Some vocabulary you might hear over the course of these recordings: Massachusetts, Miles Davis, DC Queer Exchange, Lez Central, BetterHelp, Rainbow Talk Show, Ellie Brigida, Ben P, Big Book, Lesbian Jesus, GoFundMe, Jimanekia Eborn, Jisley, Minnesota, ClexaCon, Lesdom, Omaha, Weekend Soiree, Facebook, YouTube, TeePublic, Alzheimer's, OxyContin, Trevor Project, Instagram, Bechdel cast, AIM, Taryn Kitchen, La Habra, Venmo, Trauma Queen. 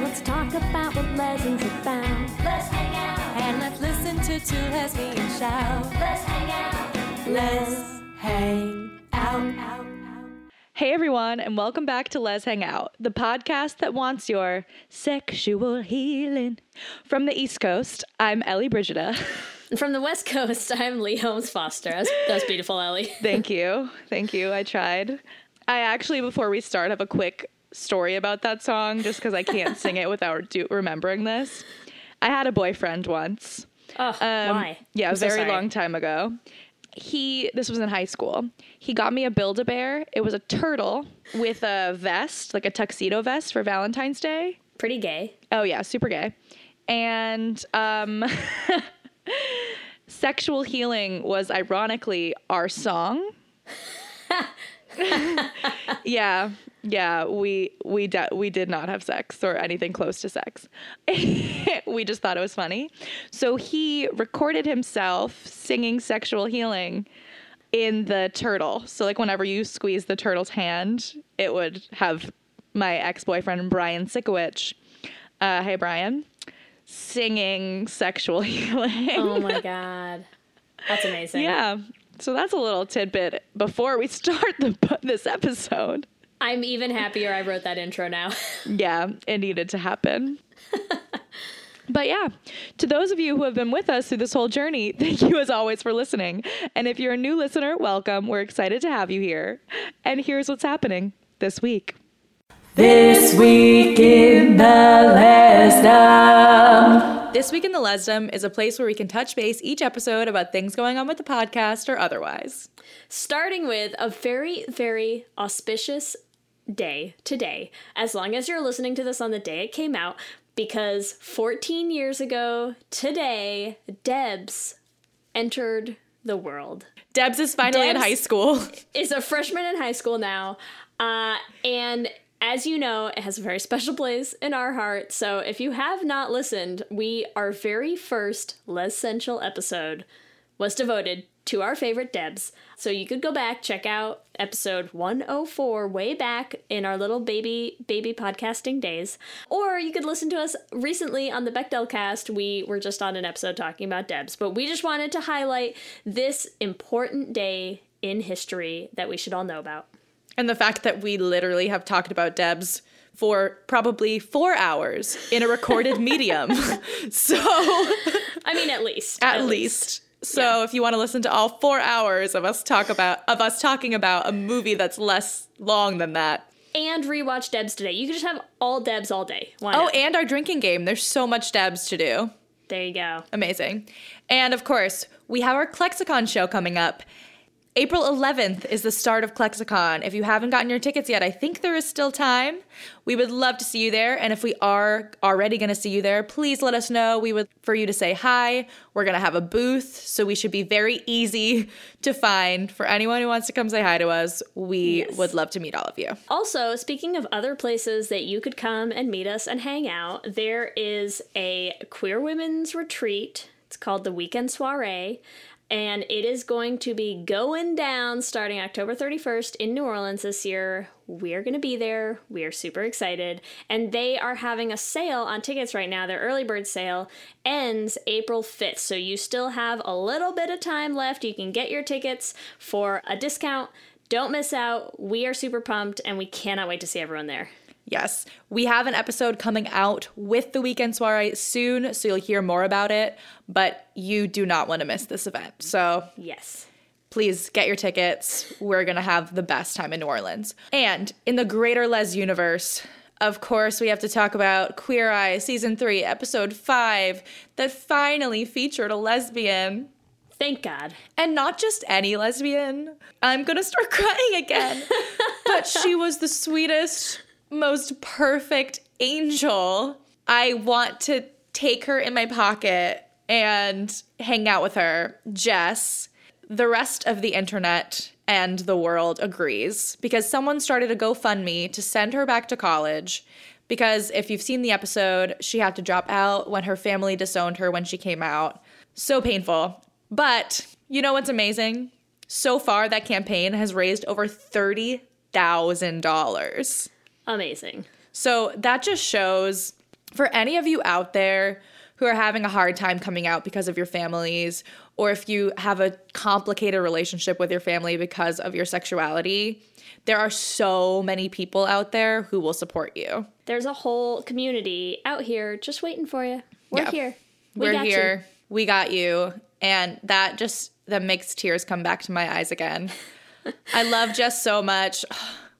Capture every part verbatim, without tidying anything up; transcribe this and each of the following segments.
Let's talk about what Lesbian's about. Let's hang out. And let's listen to two lesbians shout. Let's hang out. Let's hang out. Hey everyone, and welcome back to Lez Hang Out, the podcast that wants your sexual healing. From the East Coast, I'm Ellie Brigida. And from the West Coast, I'm Leigh Holmes Foster. That's, that's beautiful, Ellie. Thank you. Thank you. I tried. I actually, before we start, have a quick story about that song, just because I can't sing it without do- remembering this. I had a boyfriend once. Oh, um, why? Yeah, a very so long time ago. He, this was in high school. He got me a Build-A-Bear. It was a turtle with a vest, like a tuxedo vest for Valentine's Day. Pretty gay. Oh yeah, super gay. And um, Sexual Healing was ironically our song. yeah. Yeah, we we de- we did not have sex or anything close to sex. We just thought it was funny. So he recorded himself singing Sexual Healing in the turtle. So like whenever you squeeze the turtle's hand, it would have my ex-boyfriend Brian Sikowicz. Uh, hey Brian, singing Sexual Healing. Oh my God, that's amazing. Yeah, so that's a little tidbit before we start the this episode. I'm even happier I wrote that intro now. Yeah, it needed to happen. But yeah, to those of you who have been with us through this whole journey, thank you as always for listening. And if you're a new listener, welcome. We're excited to have you here. And here's what's happening this week. This week in the Lesdom. This week in the Lesdom is a place where we can touch base each episode about things going on with the podcast or otherwise. Starting with a very, very auspicious day today, as long as you're listening to this on the day it came out, because fourteen years ago today, Debs entered the world. Debs is finally Debs in high school. Is a freshman in high school now, uh, and as you know, it has a very special place in our heart, so if you have not listened, we, our very first Lez Central episode was devoted to our favorite Debs, so you could go back, check out episode one oh four way back in our little baby, baby podcasting days, or you could listen to us recently on the Bechdel cast. We were just on an episode talking about Debs, but we just wanted to highlight this important day in history that we should all know about. And the fact that we literally have talked about Debs for probably four hours in a recorded medium. So, I mean, at least. At, at least. least. So yeah. If you want to listen to all four hours of us talk about of us talking about a movie that's less long than that. And rewatch Debs today. You can just have all Debs all day. Why oh, not? And our drinking game. There's so much Debs to do. There you go. Amazing. And of course, we have our ClexaCon show coming up. April eleventh is the start of ClexaCon. If you haven't gotten your tickets yet, I think there is still time. We would love to see you there. And if we are already going to see you there, please let us know. We would for you to say hi. We're going to have a booth, so we should be very easy to find. For anyone who wants to come say hi to us, we yes. would love to meet all of you. Also, speaking of other places that you could come and meet us and hang out, there is a Queer Women's Retreat It's called the Weekend Soiree, and it is going to be going down starting October thirty-first in New Orleans this year. We're going to be there. We are super excited. And they are having a sale on tickets right now. Their early bird sale ends April fifth. So you still have a little bit of time left. You can get your tickets for a discount. Don't miss out. We are super pumped, and we cannot wait to see everyone there. Yes, we have an episode coming out with the Weekend Soiree soon, so you'll hear more about it, but you do not want to miss this event. So yes, please get your tickets. We're going to have the best time in New Orleans. And in the greater Les universe, of course, we have to talk about Queer Eye Season three, Episode five, that finally featured a lesbian. Thank God. And not just any lesbian. I'm going to start crying again. But she was the sweetest, most perfect angel. I want to take her in my pocket and hang out with her. Jess, the rest of the internet and the world agrees, because someone started a GoFundMe to send her back to college, because if you've seen the episode, she had to drop out when her family disowned her when she came out. So painful. But you know what's amazing? So far, that campaign has raised over thirty thousand dollars. Amazing. So that just shows, for any of you out there who are having a hard time coming out because of your families, or if you have a complicated relationship with your family because of your sexuality, there are so many people out there who will support you. There's a whole community out here just waiting for you. We're yeah. here. We We're got here. You. We got you. And that just, that makes tears come back to my eyes again. I love Jess so much.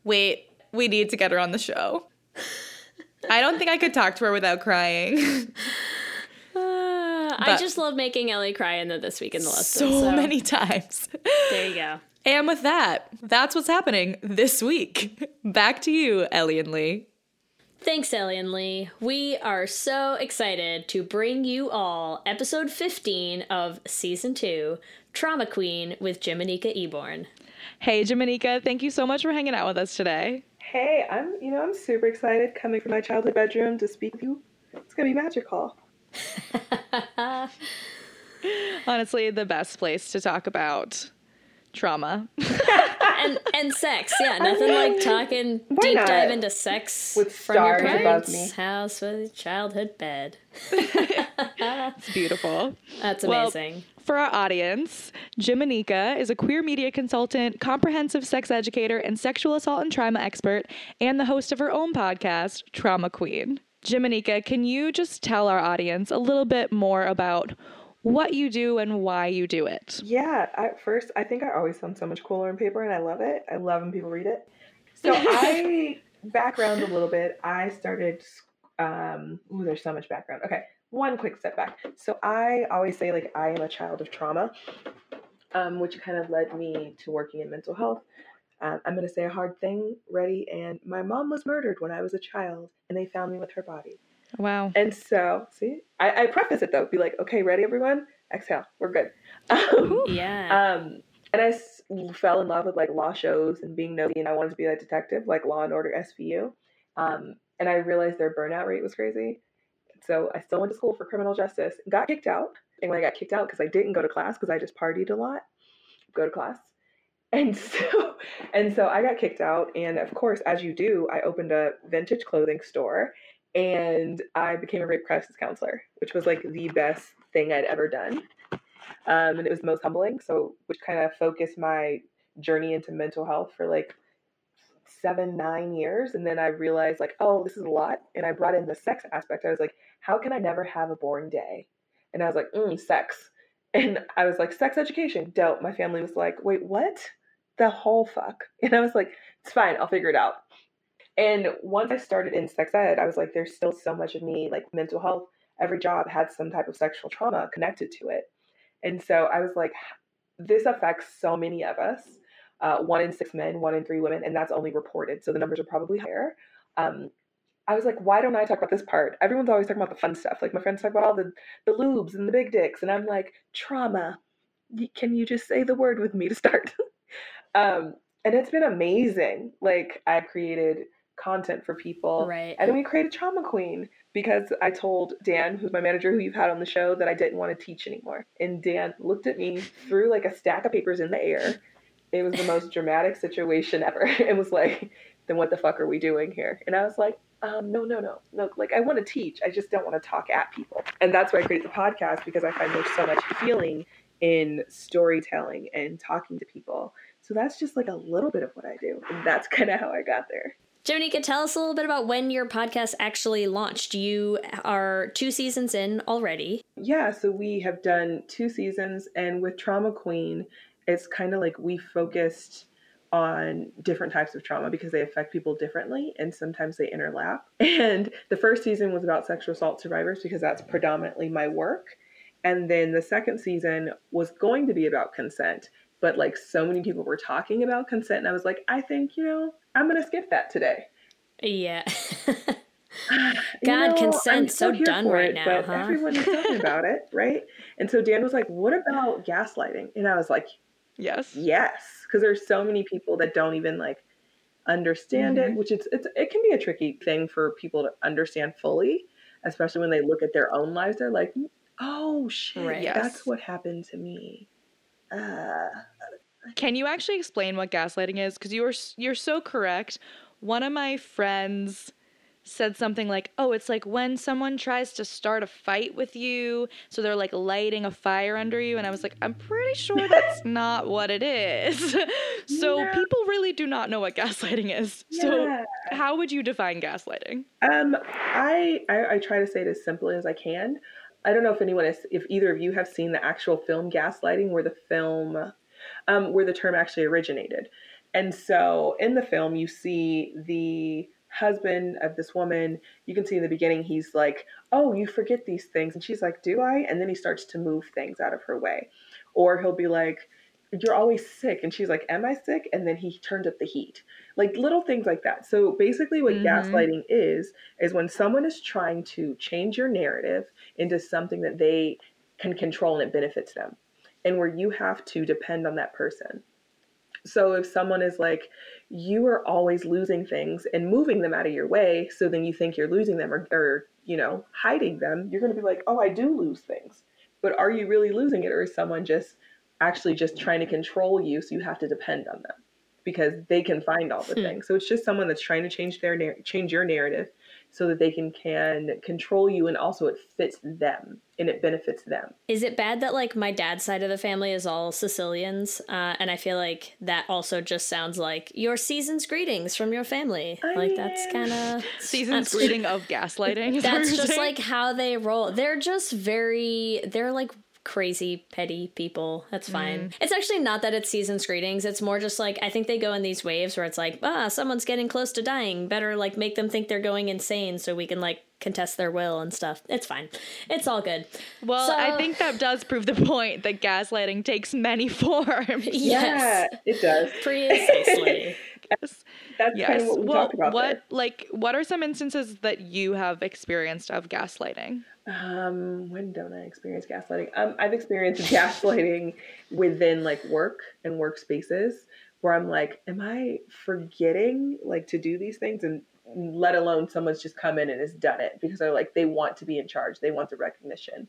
Wait. We need to get her on the show. I don't think I could talk to her without crying. uh, I just love making Ellie cry in the This Week in the Lesbian. So, so many times. There you go. And with that, that's what's happening this week. Back to you, Ellie and Leigh. Thanks, Ellie and Leigh. We are so excited to bring you all episode fifteen of season two, Trauma Queen with Jimanekia Eborn. Hey, Jimanekia, thank you so much for hanging out with us today. Hey, I'm, you know, I'm super excited coming from my childhood bedroom to speak to you. It's going to be magical. Honestly, the best place to talk about trauma. and and sex, yeah. Nothing I mean, like talking deep not? dive into sex with from stars your parents' above me. House with a childhood bed. It's beautiful. That's amazing. Well, for our audience, Jimanekia is a queer media consultant, comprehensive sex educator, and sexual assault and trauma expert, and the host of her own podcast, Trauma Queen. Jimanekia, can you just tell our audience a little bit more about what you do and why you do it? Yeah, at first, I think I always sound so much cooler on paper, and I love it. I love when people read it. So I, background a little bit, I started, um, ooh, there's so much background. Okay. One quick step back. So I always say, like, I am a child of trauma, um, which kind of led me to working in mental health. Um, I'm going to say a hard thing, ready, and my mom was murdered when I was a child, and they found me with her body. Wow. And so, see, I, I preface it, though. Be like, okay, ready, everyone? Exhale. We're good. Um, yeah. Um, and I s- fell in love with, like, law shows and being nosy, and I wanted to be a detective, like Law and Order S V U. Um, and I realized their burnout rate was crazy. So I still went to school for criminal justice, got kicked out. And when I got kicked out, because I didn't go to class, because I just partied a lot, go to class. And so, and so I got kicked out. And of course, as you do, I opened a vintage clothing store and I became a rape crisis counselor, which was like the best thing I'd ever done. Um, and it was the most humbling. So, which kind of focused my journey into mental health for like seven, nine years. And then I realized like, oh, this is a lot. And I brought in the sex aspect. I was like, how can I never have a boring day? And I was like, mm, sex. And I was like, sex education, dope. My family was like, wait, what? The whole fuck. And I was like, it's fine. I'll figure it out. And once I started in sex ed, I was like, there's still so much of me, like mental health. Every job had some type of sexual trauma connected to it. And so I was like, this affects so many of us. Uh, one in six men, one in three women, and that's only reported. So the numbers are probably higher. Um, I was like, why don't I talk about this part? Everyone's always talking about the fun stuff. Like my friends talk about all the, the lubes and the big dicks. And I'm like, trauma. Can you just say the word with me to start? um, and it's been amazing. Like I created content for people. Right. And then we created Trauma Queen. because I told Dan, who's my manager, who you've had on the show, that I didn't want to teach anymore. And Dan looked at me, threw like a stack of papers in the air. It was the most dramatic situation ever. It was like, then what the fuck are we doing here? And I was like, um, no, no, no, no. Like, I want to teach. I just don't want to talk at people. And that's why I created the podcast, because I find there's so much healing in storytelling and talking to people. So that's just like a little bit of what I do. And that's kind of how I got there. Jimanekia, tell us a little bit about when your podcast actually launched. You are two seasons in already. Yeah, so we have done two seasons, and with Trauma Queen, it's kind of like we focused on different types of trauma because they affect people differently, and sometimes they interlap. And the first season was about sexual assault survivors because that's predominantly my work. And then the second season was going to be about consent, but like so many people were talking about consent, and I was like, I think, you know, I'm going to skip that today. Yeah. God, you know, consent's so done right it, now, but huh? Everyone is talking about it, right? And so Dan was like, what about gaslighting? And I was like, yes. Yes. Because there's so many people that don't even like understand mm-hmm. it, which it's, it's it can be a tricky thing for people to understand fully, especially when they look at their own lives. They're like, oh, shit, right. Yes. That's what happened to me. Uh, Can you actually explain what gaslighting is? Because you were, you're so correct. One of my friends said something like, oh, it's like when someone tries to start a fight with you, so they're like lighting a fire under you. And I was like, I'm pretty sure that's not what it is. So yeah. People really do not know what gaslighting is. Yeah. So how would you define gaslighting? Um, I, I, I try to say it as simply as I can. I don't know if anyone is, if either of you have seen the actual film Gaslighting, where the film, um, where the term actually originated. And so in the film, you see the husband of this woman. You can see in the beginning, he's like, oh, you forget these things. And she's like, do I? And then he starts to move things out of her way. Or he'll be like, you're always sick. And she's like, am I sick? And then he turned up the heat, like little things like that. So basically what mm-hmm. gaslighting is, is when someone is trying to change your narrative into something that they can control and it benefits them, and where you have to depend on that person. So if someone is like, you are always losing things and moving them out of your way, so then you think you're losing them or, or you know, hiding them, you're going to be like, oh, I do lose things. But are you really losing it? Or is someone just actually just trying to control you, so you have to depend on them because they can find all the hmm. things? So it's just someone that's trying to change their narr- change your narrative so that they can, can control you, and also it fits them and it benefits them. Is it bad that like my dad's side of the family is all Sicilians? Uh, and I feel like that also just sounds like your season's greetings from your family. I like mean, that's kind of... Season's greeting of gaslighting. That's just saying? Like how they roll. They're just very, they're like crazy petty people. That's fine. Mm. It's actually not that it's season's greetings. It's more just like, I think they go in these waves where it's like, ah, someone's getting close to dying. Better like make them think they're going insane so we can like contest their will and stuff. It's fine. It's all good. Well, so, I think that does prove the point that gaslighting takes many forms. Yes, yeah, it does. Precisely. Yes. That's yes. Kind of what we well, talked about. What there. Like what are some instances that you have experienced of gaslighting? Um, when don't I experience gaslighting? Um, I've experienced gaslighting within like work and workspaces where I'm like, am I forgetting like to do these things? And let alone someone's just come in and has done it because they're like, they want to be in charge. They want the recognition.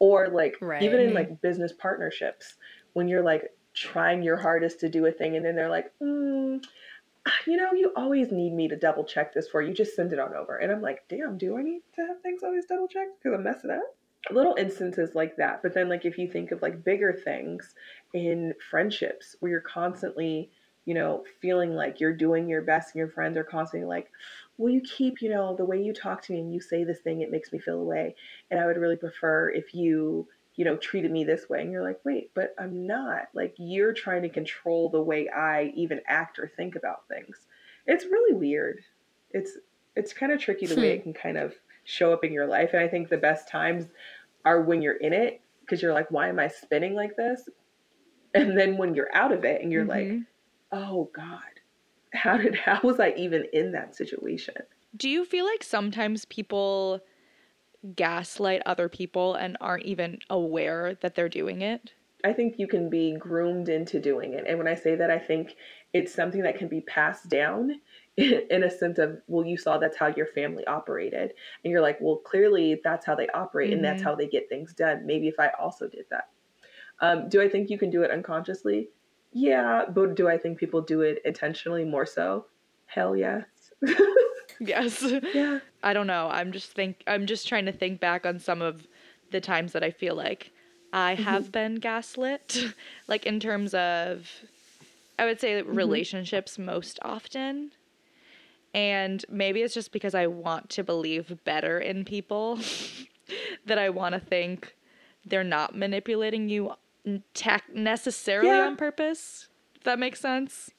Or like right. even in like business partnerships, when you're like trying your hardest to do a thing and then they're like, mm, you know, you always need me to double check this for you. Just send it on over. And I'm like, damn, do I need to have things always double checked because I'm messing up? Little instances like that. But then like if you think of like bigger things in friendships where you're constantly, you know, feeling like you're doing your best and your friends are constantly like, will you keep, you know, the way you talk to me and you say this thing, it makes me feel away. And I would really prefer if you, you know, treated me this way. And you're like, wait, but I'm not. Like, you're trying to control the way I even act or think about things. It's really weird. It's it's kind of tricky the hmm. way it can kind of show up in your life. And I think the best times are when you're in it, because you're like, why am I spinning like this? And then when you're out of it and you're mm-hmm. like, oh God, how did how was I even in that situation? Do you feel like sometimes people gaslight other people and aren't even aware that they're doing it? I think you can be groomed into doing it. And when I say that, I think it's something that can be passed down innocent of, well, you saw that's how your family operated. And you're like, well, clearly that's how they operate, mm-hmm. and that's how they get things done. Maybe if I also did that. Um, do I think you can do it unconsciously? Yeah. But do I think people do it intentionally more so? Hell yes. Yes. Yeah. I don't know. I'm just think I'm just trying to think back on some of the times that I feel like I mm-hmm. have been gaslit, like in terms of, I would say mm-hmm. relationships most often. And maybe it's just because I want to believe better in people, that I want to think they're not manipulating you te- necessarily yeah. on purpose, if that makes sense.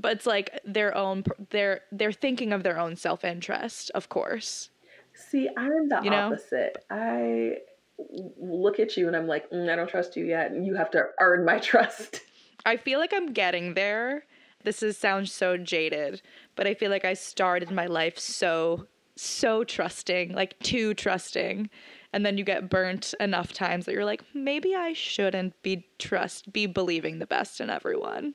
But it's like their own, they're, they're thinking of their own self-interest, of course. See, I'm the you opposite. Know? I look at you and I'm like, mm, I don't trust you yet. And you have to earn my trust. I feel like I'm getting there. This is sounds so jaded, but I feel like I started my life so, so trusting, like too trusting. And then you get burnt enough times that you're like, maybe I shouldn't be trust, be believing the best in everyone,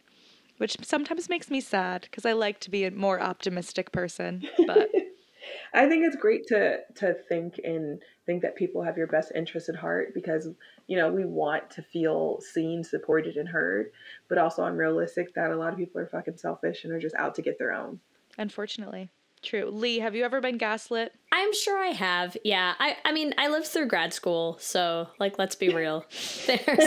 which sometimes makes me sad because I like to be a more optimistic person. But I think it's great to to think and think that people have your best interest at heart, because, you know, we want to feel seen, supported, and heard. But also I'm realistic that a lot of people are fucking selfish and are just out to get their own. Unfortunately. True. Leigh, have you ever been gaslit? I'm sure I have. Yeah. I, I mean, I lived through grad school, so like, let's be real. There's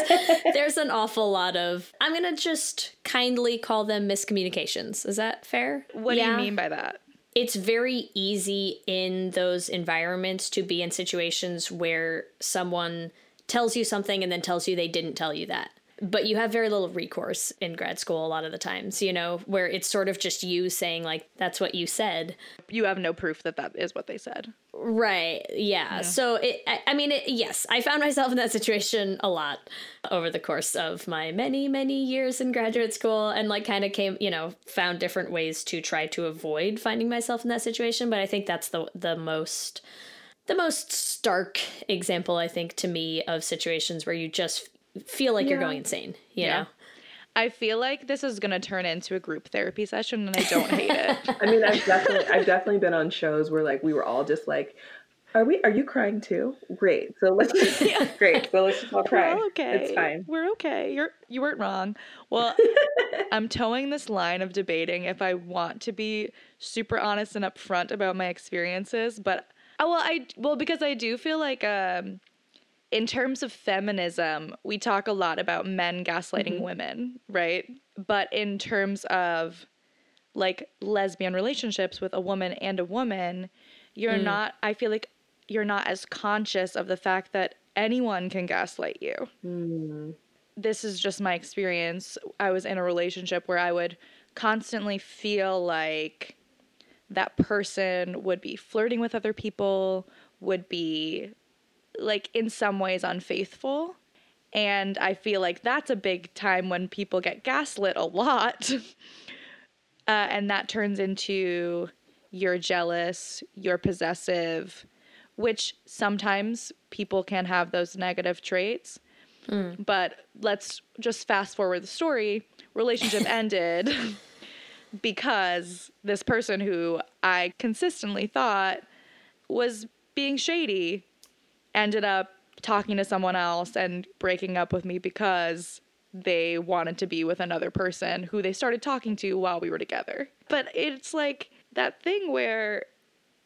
there's an awful lot of, I'm going to just kindly call them miscommunications. Is that fair? What yeah. do you mean by that? It's very easy in those environments to be in situations where someone tells you something and then tells you they didn't tell you that. But you have very little recourse in grad school a lot of the times, you know, where it's sort of just you saying, like, that's what you said. You have no proof that that is what they said. Right. Yeah. yeah. So, it, I, I mean, it, yes, I found myself in that situation a lot over the course of my many, many years in graduate school, and like kind of came, you know, found different ways to try to avoid finding myself in that situation. But I think that's the the most the most stark example, I think, to me, of situations where you just feel like yeah. you're going insane, you yeah. know? I feel like this is going to turn into a group therapy session, and I don't hate it. I mean, I've definitely, I've definitely been on shows where, like, we were all just like, are we, are you crying too? Great. So let's just, yeah. great. So let's just all cry. We're okay. It's fine. We're okay. You're, you weren't wrong. Well, I'm towing this line of debating if I want to be super honest and upfront about my experiences, but, oh, well, I, well, because I do feel like, um, in terms of feminism, we talk a lot about men gaslighting mm-hmm. women, right? But in terms of, like, lesbian relationships with a woman and a woman, you're mm. not, I feel like you're not as conscious of the fact that anyone can gaslight you. Mm. This is just my experience. I was in a relationship where I would constantly feel like that person would be flirting with other people, would be, like, in some ways unfaithful. And I feel like that's a big time when people get gaslit a lot. uh, and that turns into you're jealous, you're possessive, which sometimes people can have those negative traits. Mm. But let's just fast forward the story. Relationship ended because this person who I consistently thought was being shady ended up talking to someone else and breaking up with me because they wanted to be with another person who they started talking to while we were together. But it's like that thing where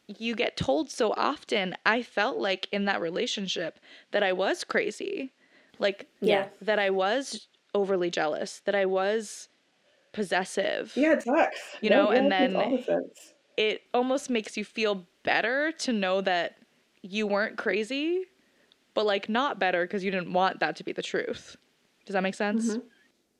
you get told so often, I felt like in that relationship that I was crazy, like yeah. that I was overly jealous, that I was possessive. Yeah, it sucks. You know, yeah, and yeah, then it, sense. It almost makes you feel better to know that you weren't crazy, but like not better because you didn't want that to be the truth. Does that make sense? Mm-hmm.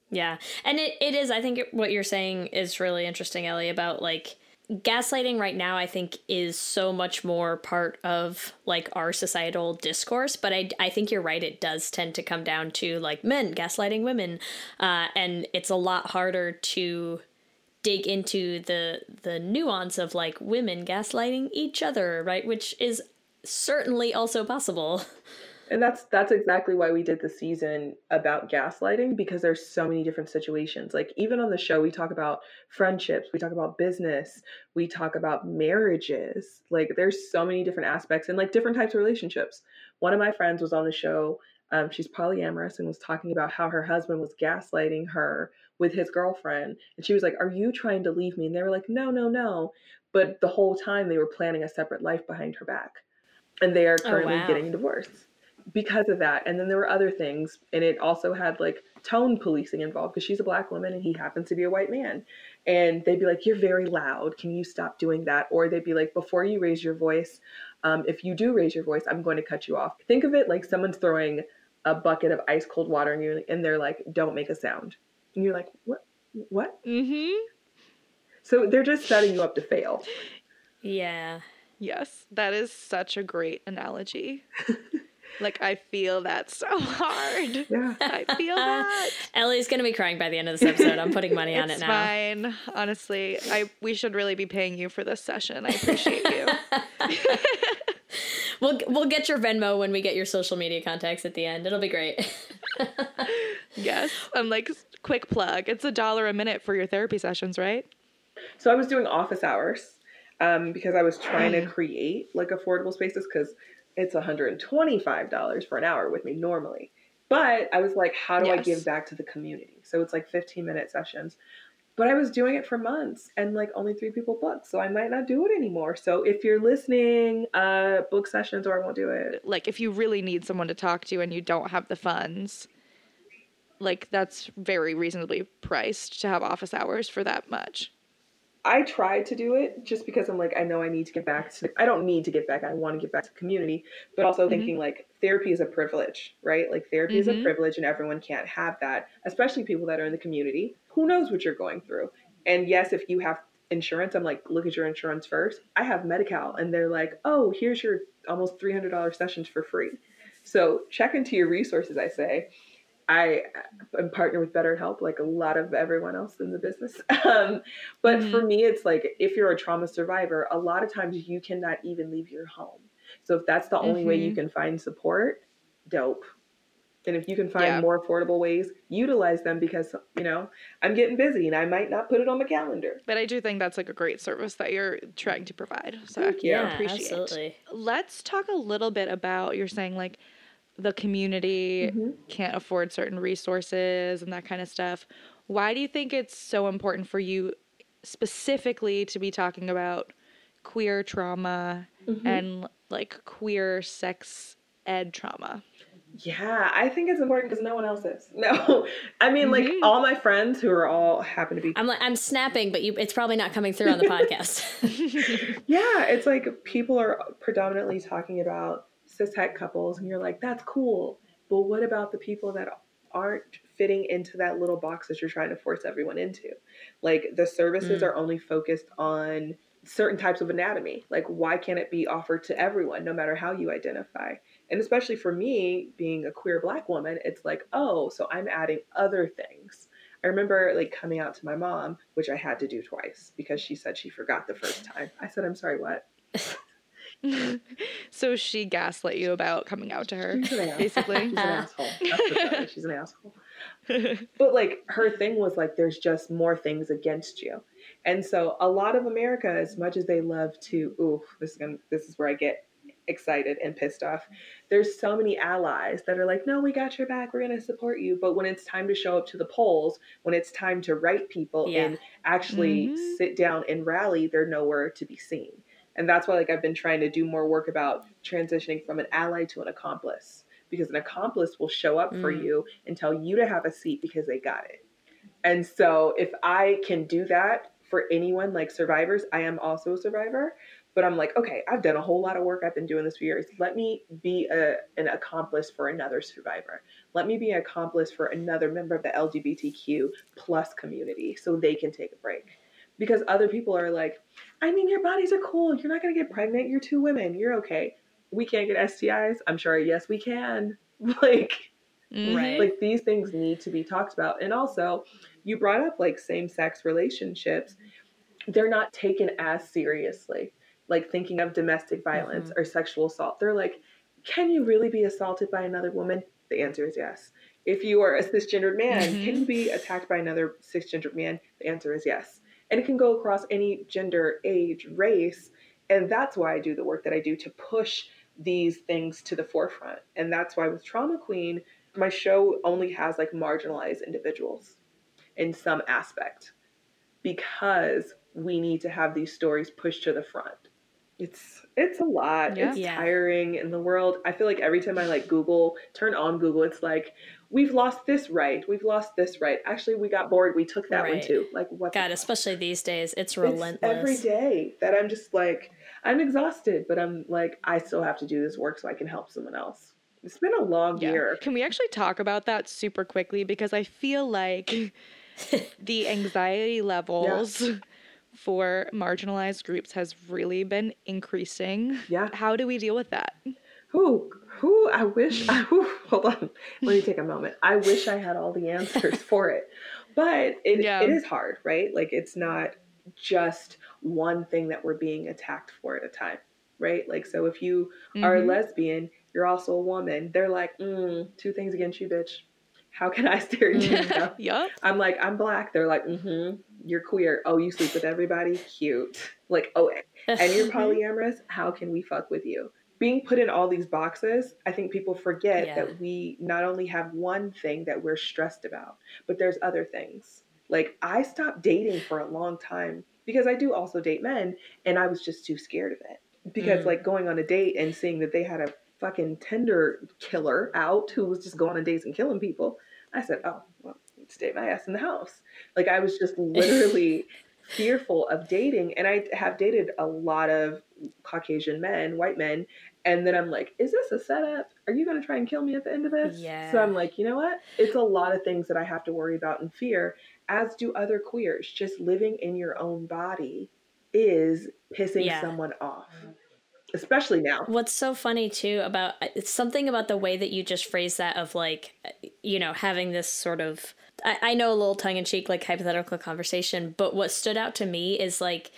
Yeah. And it, it is, I think it, what you're saying is really interesting, Ellie, about like gaslighting right now, I think is so much more part of like our societal discourse. But I, I think you're right. It does tend to come down to like men gaslighting women. Uh, and it's a lot harder to dig into the, the nuance of like women gaslighting each other, right? Which is certainly also possible. And that's that's exactly why we did the season about gaslighting, because there's so many different situations. Like, even on the show, we talk about friendships, we talk about business, we talk about marriages. Like, there's so many different aspects and like different types of relationships. One of my friends was on the show. Um, she's polyamorous and was talking about how her husband was gaslighting her with his girlfriend. And she was like, "Are you trying to leave me?" And they were like, "No, no, no." But the whole time they were planning a separate life behind her back. And they are currently oh, wow. getting divorced because of that. And then there were other things. And it also had like tone policing involved, because she's a black woman and he happens to be a white man. And they'd be like, "You're very loud. Can you stop doing that?" Or they'd be like, "Before you raise your voice, um, if you do raise your voice, I'm going to cut you off." Think of it like someone's throwing a bucket of ice cold water and you and they're like, "Don't make a sound." And you're like, "What? What?" Mm-hmm. So they're just setting you up to fail. Yeah. Yes, that is such a great analogy. Like, I feel that so hard. Yeah. I feel that. Ellie's going to be crying by the end of this episode. I'm putting money on it's it now. It's fine. Honestly, I we should really be paying you for this session. I appreciate you. We'll we'll get your Venmo when we get your social media contacts at the end. It'll be great. Yes. I'm like, quick plug. It's a dollar a minute for your therapy sessions, right? So I was doing office hours um, because I was trying to create like affordable spaces, because it's one hundred twenty-five dollars for an hour with me normally. But I was like, how do yes. I give back to the community? So it's like fifteen minute sessions. But I was doing it for months and like only three people booked. So I might not do it anymore. So if you're listening, uh, book sessions or I won't do it. Like, if you really need someone to talk to and you don't have the funds, like, that's very reasonably priced to have office hours for that much. I tried to do it just because I'm like, I know I need to get back to, I don't need to get back. I want to get back to the community, but also mm-hmm. thinking like therapy is a privilege, right? Like therapy mm-hmm. is a privilege and everyone can't have that, especially people that are in the community. Who knows what you're going through? And yes, if you have insurance, I'm like, look at your insurance first. I have Medi-Cal and they're like, "Oh, here's your almost three hundred dollars sessions for free." So check into your resources, I say. I am partnered with BetterHelp, like a lot of everyone else in the business. Um, but mm-hmm. for me, it's like, if you're a trauma survivor, a lot of times you cannot even leave your home. So if that's the mm-hmm. only way you can find support, dope. And if you can find yeah. more affordable ways, utilize them, because, you know, I'm getting busy and I might not put it on my calendar. But I do think that's like a great service that you're trying to provide. So I yeah, appreciate absolutely. It. Let's talk a little bit about, you're saying like, the community mm-hmm. can't afford certain resources and that kind of stuff. Why do you think it's so important for you specifically to be talking about queer trauma mm-hmm. and like queer sex ed trauma? Yeah, I think it's important because no one else is. No, I mean, like mm-hmm. all my friends who are all happen to be. I'm like, I'm snapping, but you, it's probably not coming through on the podcast. Yeah, it's like people are predominantly talking about cis-het couples, and you're like, that's cool, but what about the people that aren't fitting into that little box that you're trying to force everyone into? Like, the services mm. are only focused on certain types of anatomy. Like, why can't it be offered to everyone, no matter how you identify? And especially for me, being a queer Black woman, it's like, oh, so I'm adding other things. I remember like coming out to my mom, which I had to do twice because she said she forgot the first time. I said, "I'm sorry, what?" So she gaslit you about coming out to her. She's an basically. She's an asshole. That's She's an asshole. But like, her thing was like, there's just more things against you. And so a lot of America, as much as they love to, ooh, this is gonna, this is where I get excited and pissed off. There's so many allies that are like, "No, we got your back. We're going to support you." But when it's time to show up to the polls, when it's time to write people yeah. and actually mm-hmm. sit down and rally, they're nowhere to be seen. And that's why, like, I've been trying to do more work about transitioning from an ally to an accomplice, because an accomplice will show up mm. for you and tell you to have a seat because they got it. And so if I can do that for anyone, like survivors, I am also a survivor, but I'm like, okay, I've done a whole lot of work. I've been doing this for years. Let me be a, an accomplice for another survivor. Let me be an accomplice for another member of the L G B T Q plus community so they can take a break. Because other people are like, I mean, your bodies are cool. You're not going to get pregnant. You're two women. You're okay. We can't get S T Is. I'm sure. Yes, we can. Like, right. like these things need to be talked about. And also, you brought up like same-sex relationships. They're not taken as seriously. Like thinking of domestic violence mm-hmm. or sexual assault. They're like, Can you really be assaulted by another woman? The answer is yes. If you are a cisgendered man, mm-hmm. can you be attacked by another cisgendered man? The answer is yes. And it can go across any gender, age, race. And that's why I do the work that I do, to push these things to the forefront. And that's why with Trauma Queen, my show only has like marginalized individuals in some aspect, because we need to have these stories pushed to the front. It's it's a lot. Yeah. It's yeah. tiring in the world. I feel like every time I like Google, turn on Google, it's like, we've lost this right. We've lost this right. Actually, we got bored. We took that right. one too. Like what? God, the especially these days, it's relentless. It's every day that I'm just like, I'm exhausted, but I'm like, I still have to do this work so I can help someone else. It's been a long yeah. year. Can we actually talk about that super quickly? Because I feel like the anxiety levels... Yeah. for marginalized groups has really been increasing. Yeah. How do we deal with that? Who, who, I wish, I, who, hold on, let me take a moment. I wish I had all the answers for it, but it, yeah. it is hard, right? Like it's not just one thing that we're being attacked for at a time, right? Like, so if you mm-hmm. are a lesbian, you're also a woman. They're like, mm, two things against you, bitch. How can I steer you? Yeah. Yep. I'm like, I'm black. They're like, mm-hmm. You're queer. Oh, you sleep with everybody? Cute. Like, oh, and you're polyamorous? How can we fuck with you? Being put in all these boxes, I think people forget yeah. that we not only have one thing that we're stressed about, but there's other things. Like, I stopped dating for a long time because I do also date men, and I was just too scared of it. Because, mm. like, going on a date and seeing that they had a fucking Tinder killer out who was just going on dates and killing people, I said, oh, well, stay my ass in the house. Like, I was just literally fearful of dating. And I have dated a lot of Caucasian men, white men. And then I'm like, is this a setup? Are you going to try and kill me at the end of this? Yeah. So I'm like, you know what? It's a lot of things that I have to worry about and fear, as do other queers. Just living in your own body is pissing yeah. someone off. Especially now. What's so funny too about it's something about the way that you just phrased that of like, you know, having this sort of, I, I know a little tongue in cheek, like hypothetical conversation, but what stood out to me is like,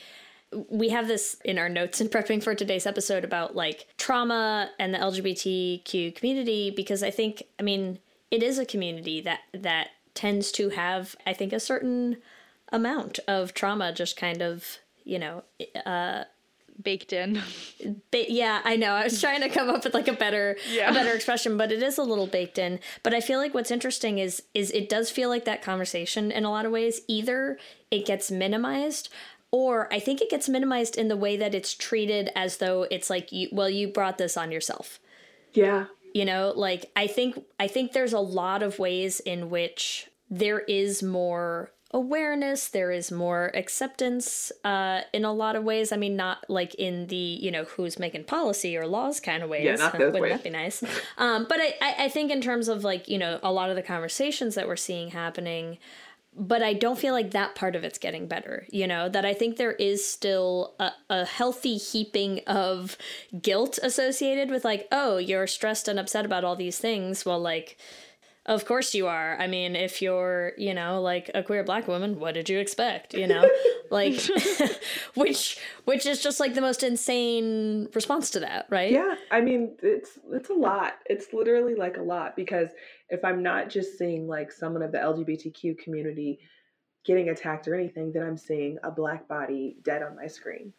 we have this in our notes in prepping for today's episode about like trauma and the L G B T Q community, because I think, I mean, it is a community that, that tends to have, I think, a certain amount of trauma just kind of, you know, uh, baked in. Ba- yeah, I know. I was trying to come up with like a better, yeah. a better expression, but it is a little baked in. But I feel like what's interesting is, is it does feel like that conversation in a lot of ways, either it gets minimized, or I think it gets minimized in the way that it's treated as though it's like, you, well, you brought this on yourself. Yeah. You know, like I think, I think there's a lot of ways in which there is more awareness, there is more acceptance uh in a lot of ways. I mean, not like in the, you know, who's making policy or laws kind of ways. Yeah, not those wouldn't that be nice? um but I, I think in terms of like, you know, a lot of the conversations that we're seeing happening, but I don't feel like that part of it's getting better, you know, that I think there is still a, a healthy heaping of guilt associated with like, oh, you're stressed and upset about all these things. Well, like, of course you are. I mean, if you're, you know, like a queer black woman, what did you expect? You know, like, which which is just like the most insane response to that, right? Yeah. I mean, it's it's a lot. It's literally like a lot, because if I'm not just seeing like someone of the L G B T Q community getting attacked or anything, then I'm seeing a black body dead on my screen.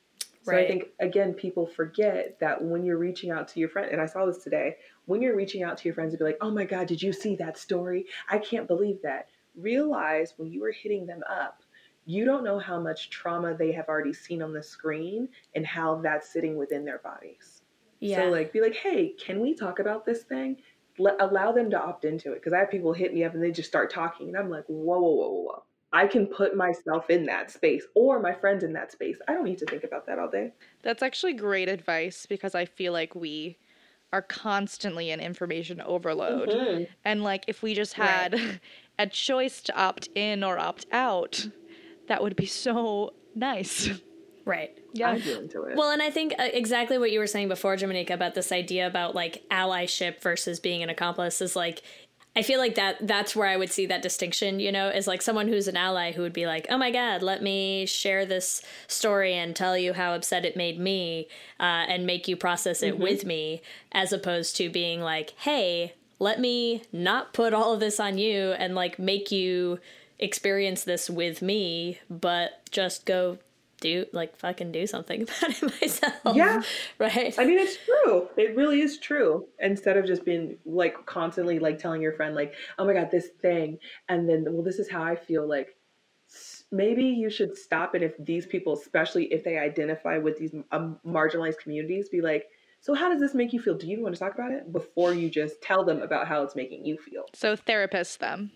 So right. I think, again, people forget that when you're reaching out to your friend, and I saw this today, when you're reaching out to your friends and be like, oh my God, did you see that story? I can't believe that. Realize when you are hitting them up, you don't know how much trauma they have already seen on the screen and how that's sitting within their bodies. Yeah. So like, be like, hey, can we talk about this thing? L- allow them to opt into it. Because I have people hit me up and they just start talking. And I'm like, whoa, whoa, whoa, whoa, whoa. I can put myself in that space, or my friends in that space. I don't need to think about that all day. That's actually great advice, because I feel like we are constantly in information overload. Mm-hmm. And like, if we just had right. a choice to opt in or opt out, that would be so nice. Right. Yeah. I'm into it. Well, and I think exactly what you were saying before, Jimanekia, about this idea about like allyship versus being an accomplice is like, I feel like that that's where I would see that distinction, you know, is like someone who's an ally who would be like, oh, my God, let me share this story and tell you how upset it made me uh, and make you process it mm-hmm. with me, as opposed to being like, hey, let me not put all of this on you and like make you experience this with me, but just go do like fucking do something about it myself. Yeah. Right. I mean, it's true. It really is true. Instead of just being like constantly like telling your friend like, oh my God, this thing. And then, well, this is how I feel, like maybe you should stop it. If these people, especially if they identify with these um, marginalized communities, be like, so how does this make you feel? Do you want to talk about it? Before you just tell them about how it's making you feel. So therapist them.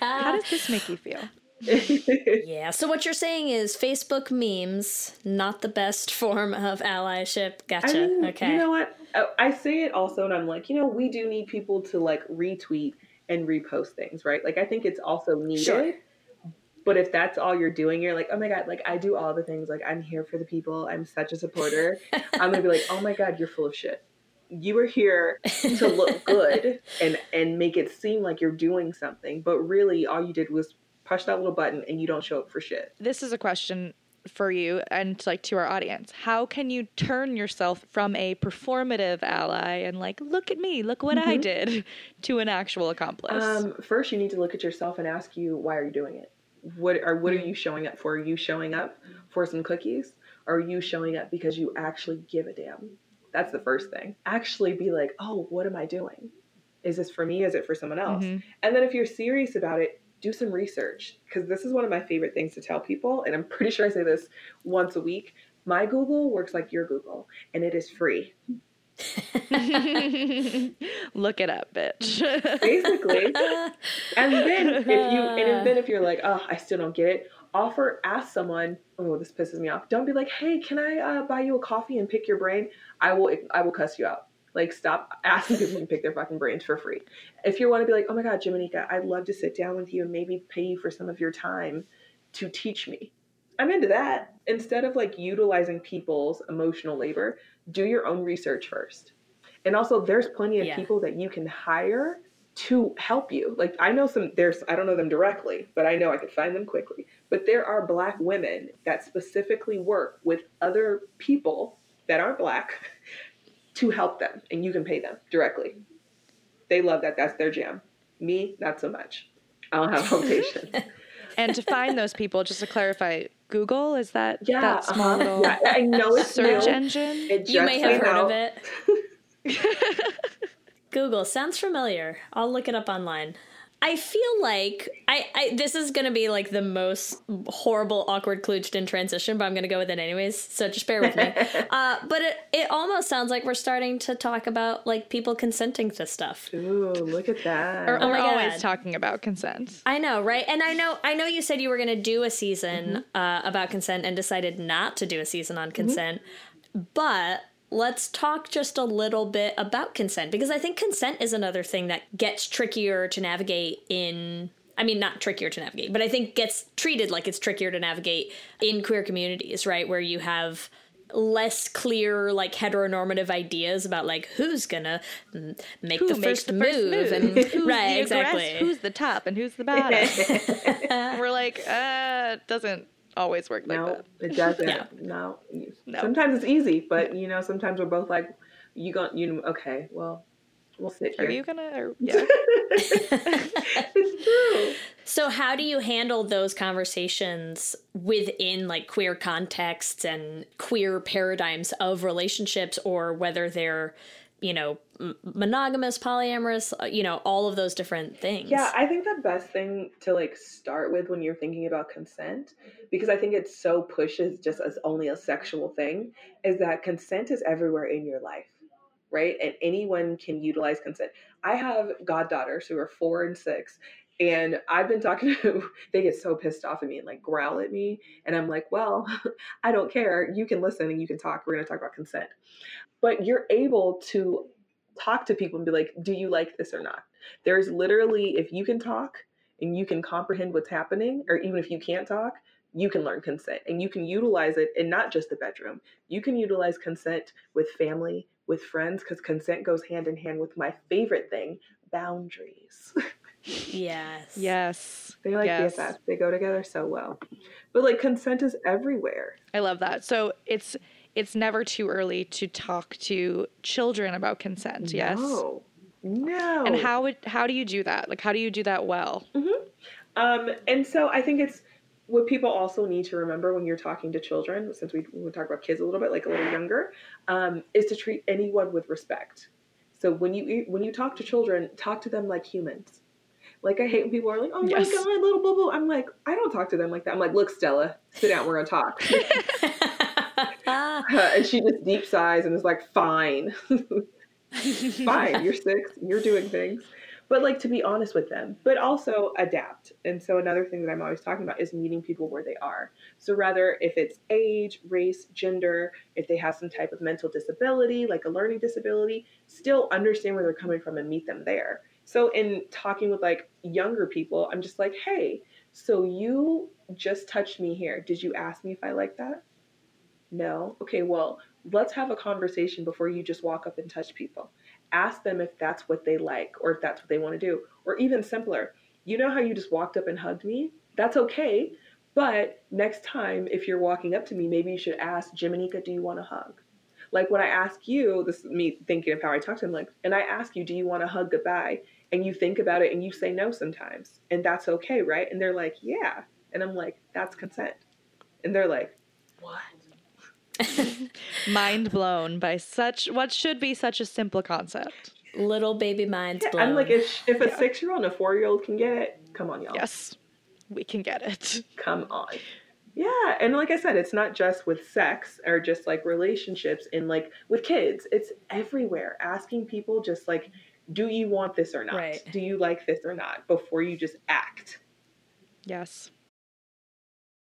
How does this make you feel? Yeah. So what you're saying is Facebook memes, not the best form of allyship. Gotcha. I mean, okay. You know what? I, I say it also, and I'm like, you know, we do need people to like retweet and repost things, right? Like I think it's also needed. Sure. But if that's all you're doing, you're like, oh my God, like I do all the things. Like I'm here for the people. I'm such a supporter. I'm going to be like, oh my God, you're full of shit. You were here to look good and, and make it seem like you're doing something. But really all you did was push that little button and you don't show up for shit. This is a question for you and like to our audience. How can you turn yourself from a performative ally and like, look at me, look what mm-hmm. I did, to an actual accomplice? Um, first, you need to look at yourself and ask you, why are you doing it? What are what are you showing up for? Are you showing up for some cookies? Or are you showing up because you actually give a damn? That's the first thing. Actually be like, oh, what am I doing? Is this for me? Is it for someone else? Mm-hmm. And then if you're serious about it, do some research, because this is one of my favorite things to tell people. And I'm pretty sure I say this once a week. My Google works like your Google, and it is free. Look it up, bitch. Basically. And then if you and then if you're like, oh, I still don't get it, offer, ask someone. Oh, this pisses me off. Don't be like, hey, can I uh, buy you a coffee and pick your brain? I will I will cuss you out. Like, stop asking people to pick their fucking brains for free. If you want to be like, oh my God, Jimanekia, I'd love to sit down with you and maybe pay you for some of your time to teach me. I'm into that. Instead of like utilizing people's emotional labor, do your own research first. And also there's plenty of yeah. people that you can hire to help you. Like I know some, there's, I don't know them directly, but I know I could find them quickly. But there are Black women that specifically work with other people that aren't Black to help them, and you can pay them directly. They love that. That's their jam. Me, not so much. I don't have no patience. And to find those people, just to clarify, Google, is that yeah, that small uh-huh. little yeah, I know it's search no, engine? It you may have heard out. Of it. Google sounds familiar. I'll look it up online. I feel like I, I this is going to be like the most horrible, awkward, kludged in transition, but I'm going to go with it anyways. So just bear with me. uh, but it, it almost sounds like we're starting to talk about like people consenting to stuff. Ooh, look at that. Or, oh we're always God. Talking about consent. I know, right? And I know I know you said you were going to do a season mm-hmm. uh, about consent and decided not to do a season on consent. Mm-hmm. But let's talk just a little bit about consent, because I think consent is another thing that gets trickier to navigate in, I mean, not trickier to navigate, but I think gets treated like it's trickier to navigate in queer communities, right? Where you have less clear, like heteronormative ideas about like who's gonna make Who the, first the first move, move. And who's right, the exactly. aggress, who's the top and who's the bottom. We're like, uh, it doesn't always work like no, that. It doesn't. Yeah. No. no. Sometimes it's easy, but you know, sometimes we're both like, you gon' you know, okay, well, we'll sit here. Are you gonna? Or, yeah. It's true. So how do you handle those conversations within like queer contexts and queer paradigms of relationships, or whether they're, you know, monogamous, polyamorous, you know, all of those different things? Yeah, I think the best thing to like start with when you're thinking about consent, because I think it's so pushes just as only a sexual thing, is that consent is everywhere in your life, right? And anyone can utilize consent. I have goddaughters who are four and six, and I've been talking to, they get so pissed off at me and like growl at me. And I'm like, well, I don't care. You can listen and you can talk. We're going to talk about consent. But you're able to talk to people and be like, do you like this or not? There's literally, if you can talk and you can comprehend what's happening, or even if you can't talk, you can learn consent and you can utilize it in not just the bedroom. You can utilize consent with family, with friends, because consent goes hand in hand with my favorite thing, boundaries. Yes. Yes. They like yes. B F Fs. They go together so well. But like consent is everywhere. I love that. So it's it's never too early to talk to children about consent. Yes. No. No. And how would how do you do that? Like how do you do that well? Mm-hmm. Um, and so I think it's what people also need to remember when you're talking to children, since we we talk about kids a little bit, like a little younger, um, is to treat anyone with respect. So when you when you talk to children, talk to them like humans. Like, I hate when people are like, oh, yes. my God, little boo boo. I'm like, I don't talk to them like that. I'm like, look, Stella, sit down. We're going to talk. uh, and she just deep sighs and is like, fine. Fine. You're six. You're doing things. But, like, to be honest with them. But also adapt. And so another thing that I'm always talking about is meeting people where they are. So rather if it's age, race, gender, if they have some type of mental disability, like a learning disability, still understand where they're coming from and meet them there. So in talking with like younger people, I'm just like, hey, so you just touched me here. Did you ask me if I like that? No. Okay, well, let's have a conversation before you just walk up and touch people. Ask them if that's what they like or if that's what they want to do. Or even simpler, you know how you just walked up and hugged me? That's okay. But next time, if you're walking up to me, maybe you should ask, Jimanekia, do you want a hug? Like when I ask you, this is me thinking of how I talk to him, like, and I ask you, do you want to hug goodbye? And you think about it and you say no sometimes. And that's okay, right? And they're like, yeah. And I'm like, that's consent. And they're like, what? Mind blown by such, what should be such a simple concept. Little baby minds yeah, blown. I'm like, if, if a yeah. six-year-old and a four-year-old can get it, come on, y'all. Yes, we can get it. Come on. Yeah, and like I said, it's not just with sex or just like relationships and like with kids. It's everywhere. Asking people just like, do you want this or not? Right. Do you like this or not? Before you just act. Yes.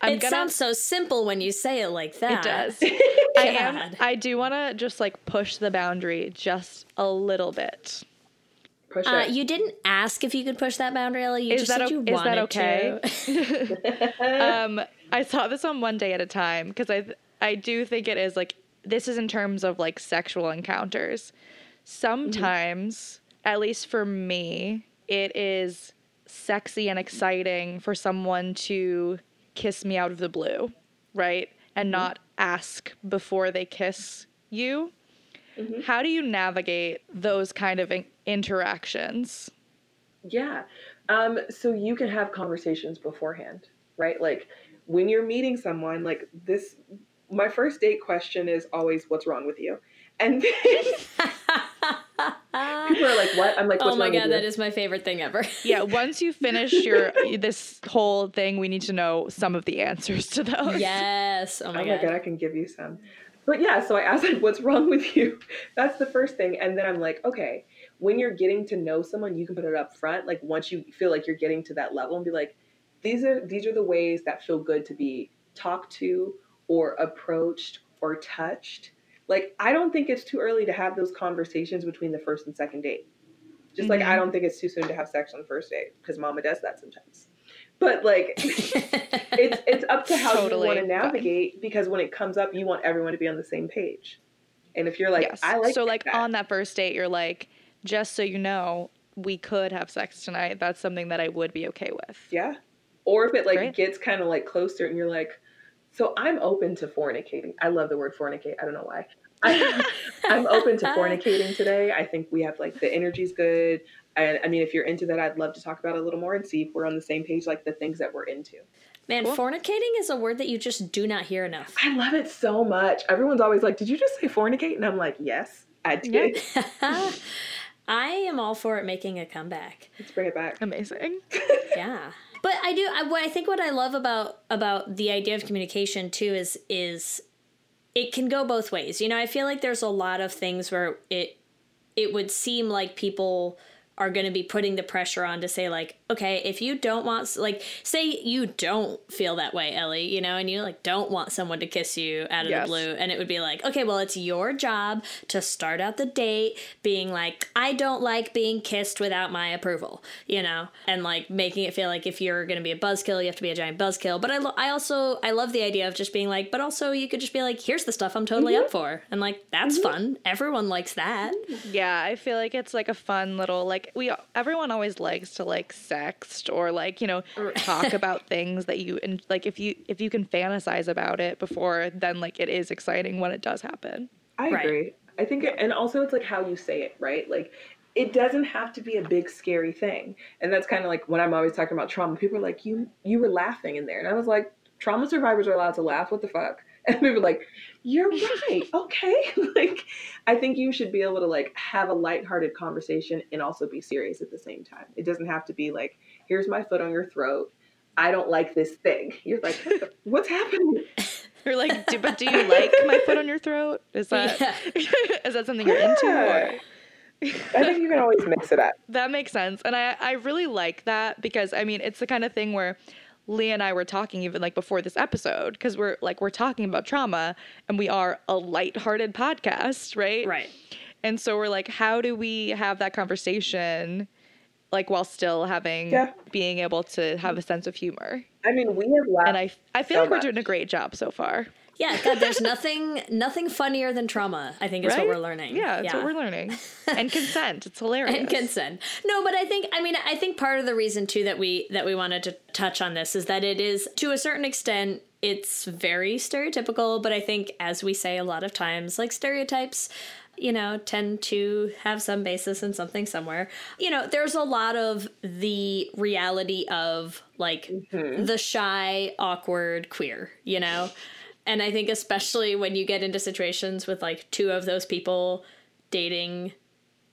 I'm it gonna... sounds so simple when you say it like that. It does. I am. I do want to just like push the boundary just a little bit. Push uh, it. You didn't ask if you could push that boundary, Ellie. You is just that said you o- wanted to. Is that okay? um, I saw this on One Day at a Time because I I do think it is like this is in terms of like sexual encounters. Sometimes, mm-hmm. at least for me, it is sexy and exciting for someone to kiss me out of the blue, right? And mm-hmm. not ask before they kiss you. Mm-hmm. How do you navigate those kind of in- interactions? Yeah. Um, so you can have conversations beforehand, right? Like when you're meeting someone, like this, my first date question is always, what's wrong with you? And then people are like, what? I'm like, what's oh my God, that is my favorite thing ever. Yeah. Once you finish your, this whole thing, we need to know some of the answers to those. Yes. Oh my, oh God. my God. I can give you some. But yeah, so I asked, like, what's wrong with you? That's the first thing. And then I'm like, okay, when you're getting to know someone, you can put it up front. Like once you feel like you're getting to that level and be like, these are, these are the ways that feel good to be talked to or approached or touched. Like, I don't think it's too early to have those conversations between the first and second date. Just mm-hmm. like, I don't think it's too soon to have sex on the first date because mama does that sometimes. But like, it's it's up to how totally you want to navigate fun. Because when it comes up, you want everyone to be on the same page. And if you're like, yes. I like So like that. On that first date, you're like, just so you know, we could have sex tonight. That's something that I would be okay with. Yeah. Or if it like Great. Gets kind of like closer and you're like, so I'm open to fornicating. I love the word fornicate. I don't know why. I, I'm open to fornicating today. I think we have, like, the energy's good. I, I mean, if you're into that, I'd love to talk about it a little more and see if we're on the same page, like the things that we're into. Man, cool. Fornicating is a word that you just do not hear enough. I love it so much. Everyone's always like, did you just say fornicate? And I'm like, yes, I did. Yep. I am all for it making a comeback. Let's bring it back. Amazing. Yeah. But I do, I, what I think what I love about about the idea of communication, too, is is it can go both ways. You know, I feel like there's a lot of things where it it would seem like people are going to be putting the pressure on to say, like, okay, if you don't want, like, say you don't feel that way, Ellie, you know, and you, like, don't want someone to kiss you out of yes. the blue, and it would be like, okay, well, it's your job to start out the date being like, I don't like being kissed without my approval, you know, and, like, making it feel like if you're going to be a buzzkill, you have to be a giant buzzkill. But I, lo- I also, I love the idea of just being like, but also you could just be like, here's the stuff I'm totally mm-hmm. up for, and, like, that's mm-hmm. fun. Everyone likes that. Yeah, I feel like it's, like, a fun little, like, we everyone always likes to, like, sext or, like, you know, talk about things that you, and, like, if you if you can fantasize about it before, then, like, it is exciting when it does happen. I right. agree. I think, it, and also it's, like, how you say it, right? Like, it doesn't have to be a big scary thing, and that's kind of like when I'm always talking about trauma. People are like, you you were laughing in there, and I was like, trauma survivors are allowed to laugh. What the fuck? And people were like, you're right. Okay. Like, I think you should be able to, like, have a lighthearted conversation and also be serious at the same time. It doesn't have to be like, here's my foot on your throat. I don't like this thing. You're like, what the, what's happening? You're like, do, but do you like my foot on your throat? Is that, yeah. is that something you're yeah. into? Or? I think you can always mix it up. That makes sense. And I, I really like that because, I mean, it's the kind of thing where Leigh and I were talking even, like, before this episode, because we're, like, we're talking about trauma and we are a lighthearted podcast, right? Right. And so we're like, how do we have that conversation, like, while still having, yeah. being able to have a sense of humor? I mean, we have laughed. And I, I feel so like we're much. doing a great job so far. Yeah, God, there's nothing nothing funnier than trauma, I think, is right? what we're learning. Yeah, that's yeah. what we're learning. And consent. It's hilarious. And consent. No, but I think, I mean, I think part of the reason, too, that we that we wanted to touch on this is that it is, to a certain extent, it's very stereotypical. But I think, as we say a lot of times, like, stereotypes, you know, tend to have some basis in something somewhere. You know, there's a lot of the reality of, like, mm-hmm. the shy, awkward queer, you know? And I think especially when you get into situations with, like, two of those people dating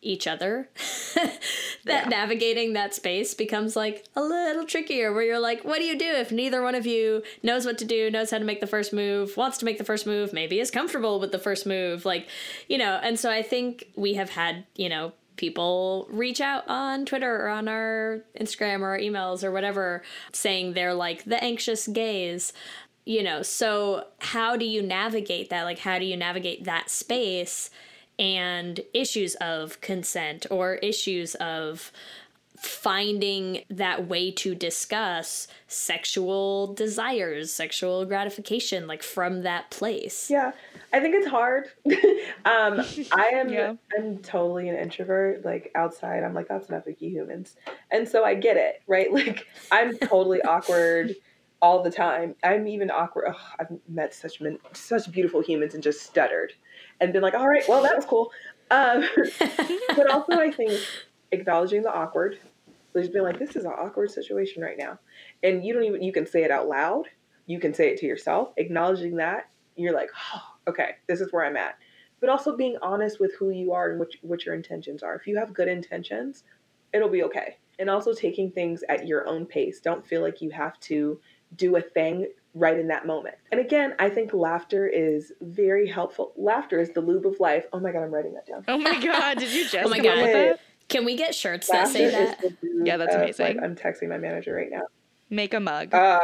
each other, that yeah. navigating that space becomes, like, a little trickier, where you're like, what do you do if neither one of you knows what to do, knows how to make the first move, wants to make the first move, maybe is comfortable with the first move, like, you know? And so I think we have had, you know, people reach out on Twitter or on our Instagram or our emails or whatever saying they're, like, the anxious gays. You know, so how do you navigate that? Like, how do you navigate that space and issues of consent or issues of finding that way to discuss sexual desires, sexual gratification, like, from that place? Yeah, I think it's hard. um, I am yeah. I'm totally an introvert. Like, outside, I'm like, that's enough of you humans. And so I get it, right? Like, I'm totally awkward. All the time. I'm even awkward. Ugh, I've met such men, such beautiful humans and just stuttered and been like, all right, well, that was cool. Um, but also, I think acknowledging the awkward, there's been like, this is an awkward situation right now. And you don't even, you can say it out loud. You can say it to yourself. Acknowledging that, you're like, oh, okay, this is where I'm at. But also being honest with who you are and what, what your intentions are. If you have good intentions, it'll be okay. And also taking things at your own pace. Don't feel like you have to do a thing right in that moment. And again, I think laughter is very helpful. Laughter is the lube of life. Oh my God, I'm writing that down. Oh my God, did you just oh my come God. Up with that? Can we get shirts laughter that say that? Yeah, that's amazing. Life. I'm texting my manager right now. Make a mug. Uh,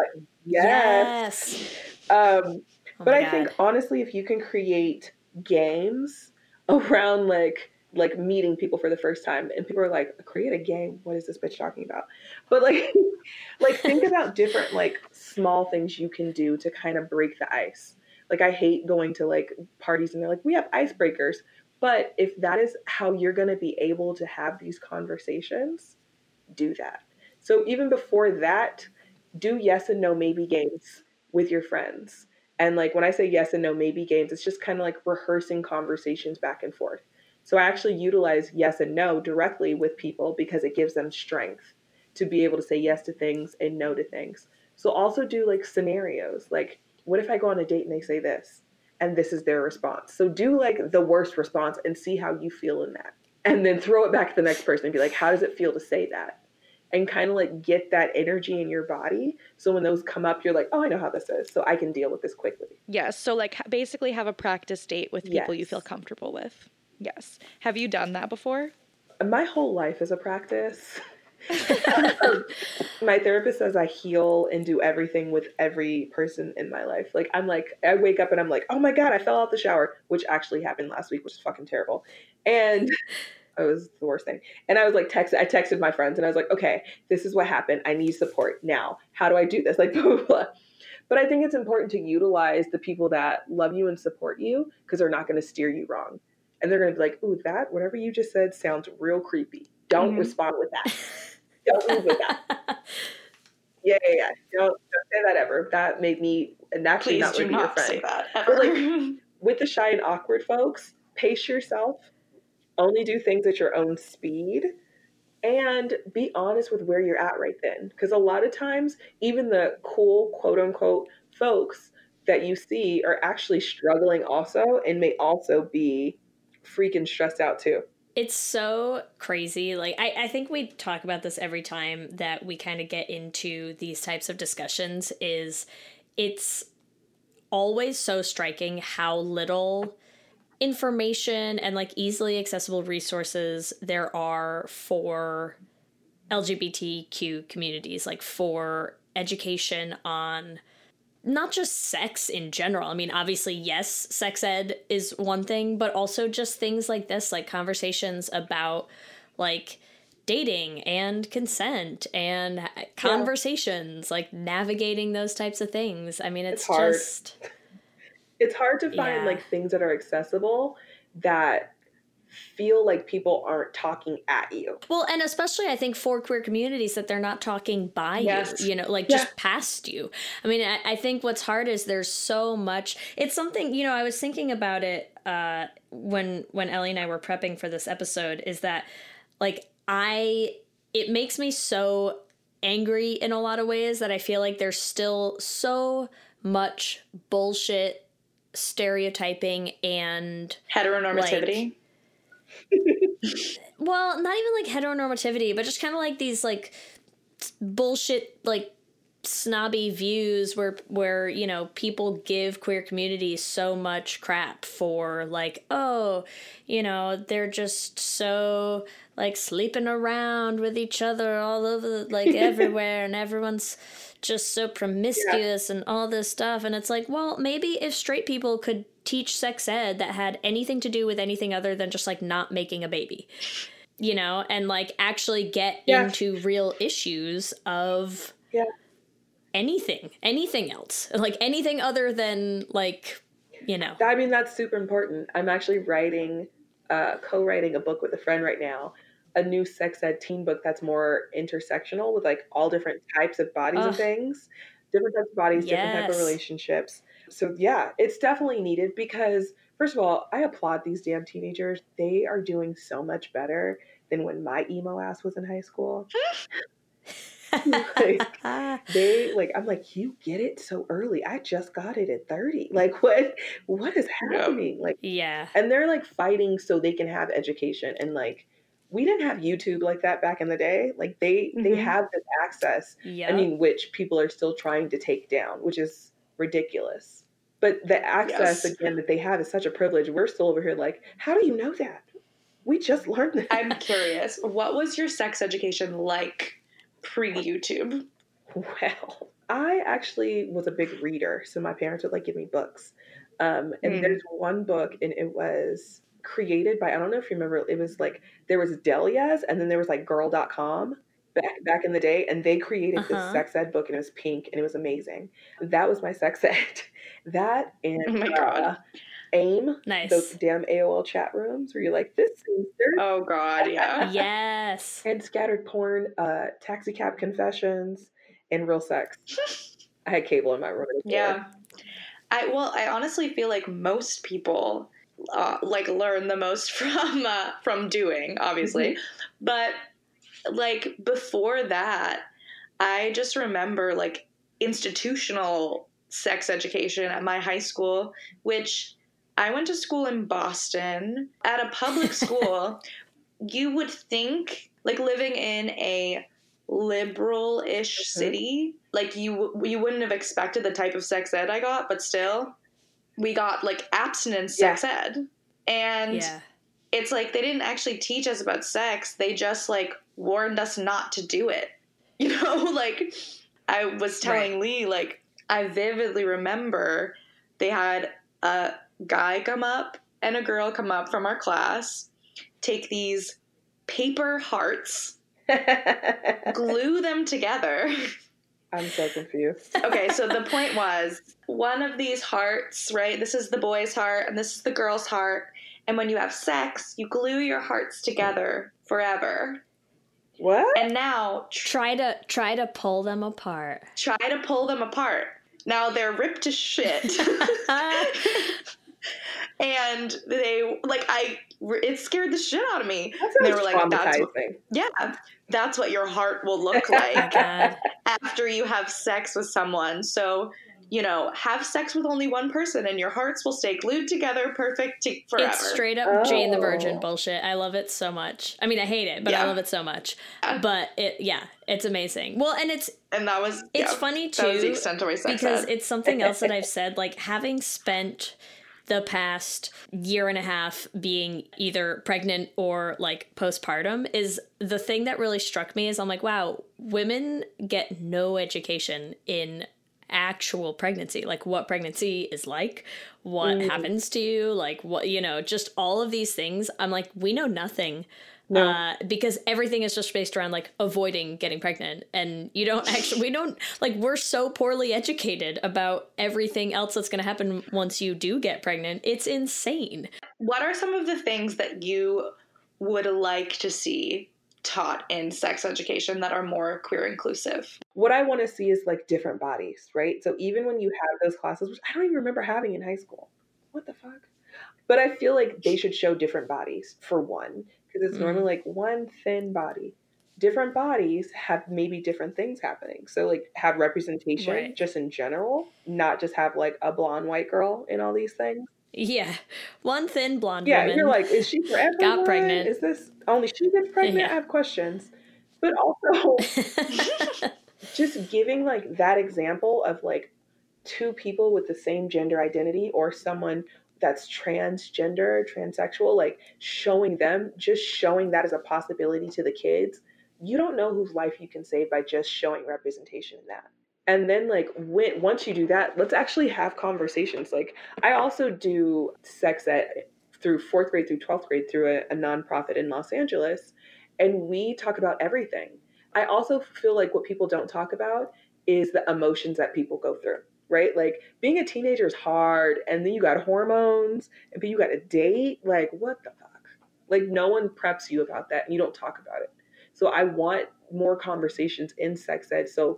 yes. yes. Um, oh but I God. think honestly, if you can create games around like like meeting people for the first time, and people are like, create a game. What is this bitch talking about? But like, like think about different, like, small things you can do to kind of break the ice. Like, I hate going to, like, parties and they're like, we have icebreakers. But if that is how you're going to be able to have these conversations, do that. So even before that, do yes and no maybe games with your friends And like when I say yes and no maybe games, it's just kind of like rehearsing conversations back and forth. So I actually utilize yes and no directly with people because it gives them strength to be able to say yes to things and no to things. So also do like scenarios, like what if I go on a date and they say this and this is their response. So do like the worst response and see how you feel in that. And then throw it back to the next person and be like, how does it feel to say that? And kind of like get that energy in your body. So when those come up, you're like, oh, I know how this is. So I can deal with this quickly. Yes. So like basically have a practice date with people yes. you feel comfortable with. Yes. Have you done that before? My whole life is a practice. My therapist says I heal and do everything with every person in my life. Like I'm like, I wake up and I'm like, oh my God, I fell out the shower, which actually happened last week, which is fucking terrible. And it was the worst thing. And I was like, text, I texted my friends and I was like, okay, this is what happened. I need support now. How do I do this? Like, blah, blah, blah. But I think it's important to utilize the people that love you and support you because they're not going to steer you wrong. And they're going to be like, ooh, that, whatever you just said sounds real creepy. Don't mm-hmm. respond with that. Don't move with that. Yeah, yeah, yeah. Don't, don't say that ever. That made me, and actually not with your friend. Please do not say that ever. But like, with the shy and awkward folks, pace yourself. Only do things at your own speed and be honest with where you're at right then. Because a lot of times, even the cool, quote unquote, folks that you see are actually struggling also and may also be freaking stressed out too. It's so crazy. Like, I, I think we talk about this every time that we kind of get into these types of discussions is it's always so striking how little information and like easily accessible resources there are for L G B T Q communities, like for education on not just sex in general. I mean, obviously, yes, sex ed is one thing, but also just things like this, like conversations about like dating and consent and conversations, yeah. like navigating those types of things. I mean, it's, it's hard. just... It's hard to find yeah. like things that are accessible that feel like people aren't talking at you. Well, and especially I think for queer communities that they're not talking by yes. you, you know, like yeah. just past you. I mean, I, I think what's hard is there's so much. It's something, you know, I was thinking about it uh, when when Ellie and I were prepping for this episode is that like I it makes me so angry in a lot of ways that I feel like there's still so much bullshit stereotyping and heteronormativity like, well not even like heteronormativity but just kind of like these like bullshit like snobby views where where you know people give queer communities so much crap for like oh you know they're just so like sleeping around with each other all over like everywhere and everyone's just so promiscuous yeah. and all this stuff. And it's like, well, maybe if straight people could teach sex ed that had anything to do with anything other than just like not making a baby, you know, and like actually get yeah. into real issues of yeah. anything, anything else, like anything other than like, you know, I mean, that's super important. I'm actually writing, uh, co-writing a book with a friend right now, a new sex ed teen book that's more intersectional with like all different types of bodies Ugh. and things, different types of bodies, yes. different types of relationships. So yeah, it's definitely needed because first of all, I applaud these damn teenagers. They are doing so much better than when my emo ass was in high school. Like, they like, I'm like, you get it so early. I just got it at thirty. Like what, what is happening? Like, yeah. And they're like fighting so they can have education and like, we didn't have YouTube like that back in the day. Like they, mm-hmm. they have this access. Yep. I mean, which people are still trying to take down, which is ridiculous. But the access yes. again that they have is such a privilege. We're still over here like, how do you know that? We just learned that. I'm curious. What was your sex education like pre-YouTube? Well, I actually was a big reader, so my parents would like give me books. Um, and mm. there's one book, and it was created by, I don't know if you remember, it was like there was Delia's and then there was like girl dot com back back in the day, and they created uh-huh. this sex ed book, and it was pink and it was amazing. That was my sex ed. That and oh my god uh, AIM, nice. Those damn A O L chat rooms where you're like this seems dirty. Oh god, yeah. Yes. And scattered porn, uh taxi cab confessions, and real sex. I had cable in my room. Yeah. I well, I honestly feel like most people uh, like learn the most from uh, from doing, obviously. Mm-hmm. But like before that, I just remember like institutional sex education at my high school, which I went to school in Boston at a public school. You would think, like, living in a liberal-ish mm-hmm. city, like, you you wouldn't have expected the type of sex ed I got, but still, we got, like, abstinence yeah. sex ed. And yeah. it's like they didn't actually teach us about sex. They just, like, warned us not to do it. You know, like, I was telling right. Leigh, like, I vividly remember they had a guy come up and a girl come up from our class, take these paper hearts, glue them together. I'm so confused. Okay, so the point was, one of these hearts, right, this is the boy's heart and this is the girl's heart, and when you have sex, you glue your hearts together forever. What? And now try to try to pull them apart. Try to pull them apart. Now they're ripped to shit. And they, like, I, it scared the shit out of me. They were like, that's what, yeah, that's what your heart will look like after you have sex with someone. So, you know, have sex with only one person and your hearts will stay glued together, perfect to, forever. It's straight up oh. Jane the Virgin bullshit. I love it so much. I mean, I hate it, but yeah. I love it so much. Yeah. But it, yeah, it's amazing. Well, and it's, and that was, it's yeah, funny too, that was the extent of my sex because ed. It's something else that I've said, like, having spent the past year and a half being either pregnant or like postpartum, is the thing that really struck me is I'm like, wow, women get no education in actual pregnancy, like what pregnancy is like, what mm. happens to you, like what, you know, just all of these things. I'm like, we know nothing. No. Uh, because everything is just based around like avoiding getting pregnant, and you don't actually, we don't, like, we're so poorly educated about everything else that's going to happen once you do get pregnant. It's insane. What are some of the things that you would like to see taught in sex education that are more queer inclusive? What I want to see is like different bodies, right? So even when you have those classes, which I don't even remember having in high school, what the fuck? But I feel like they should show different bodies for one. Because it's normally like one thin body. Different bodies have maybe different things happening. So like have representation right. just in general, not just have like a blonde white girl in all these things. Yeah. One thin blonde yeah, woman. Yeah, you're like, is she for everyone? Got pregnant. Is this only she gets pregnant? Yeah. I have questions. But also just giving like that example of like two people with the same gender identity or someone that's transgender, transsexual, like showing them, just showing that as a possibility to the kids. You don't know whose life you can save by just showing representation in that. And then like when, once you do that, let's actually have conversations. Like I also do sex ed through fourth grade through twelfth grade through a, a nonprofit in Los Angeles. And we talk about everything. I also feel like what people don't talk about is the emotions that people go through. Right? Like being a teenager is hard, and then you got hormones, and then you got a date. Like what the fuck? Like no one preps you about that, and you don't talk about it. So I want more conversations in sex ed. So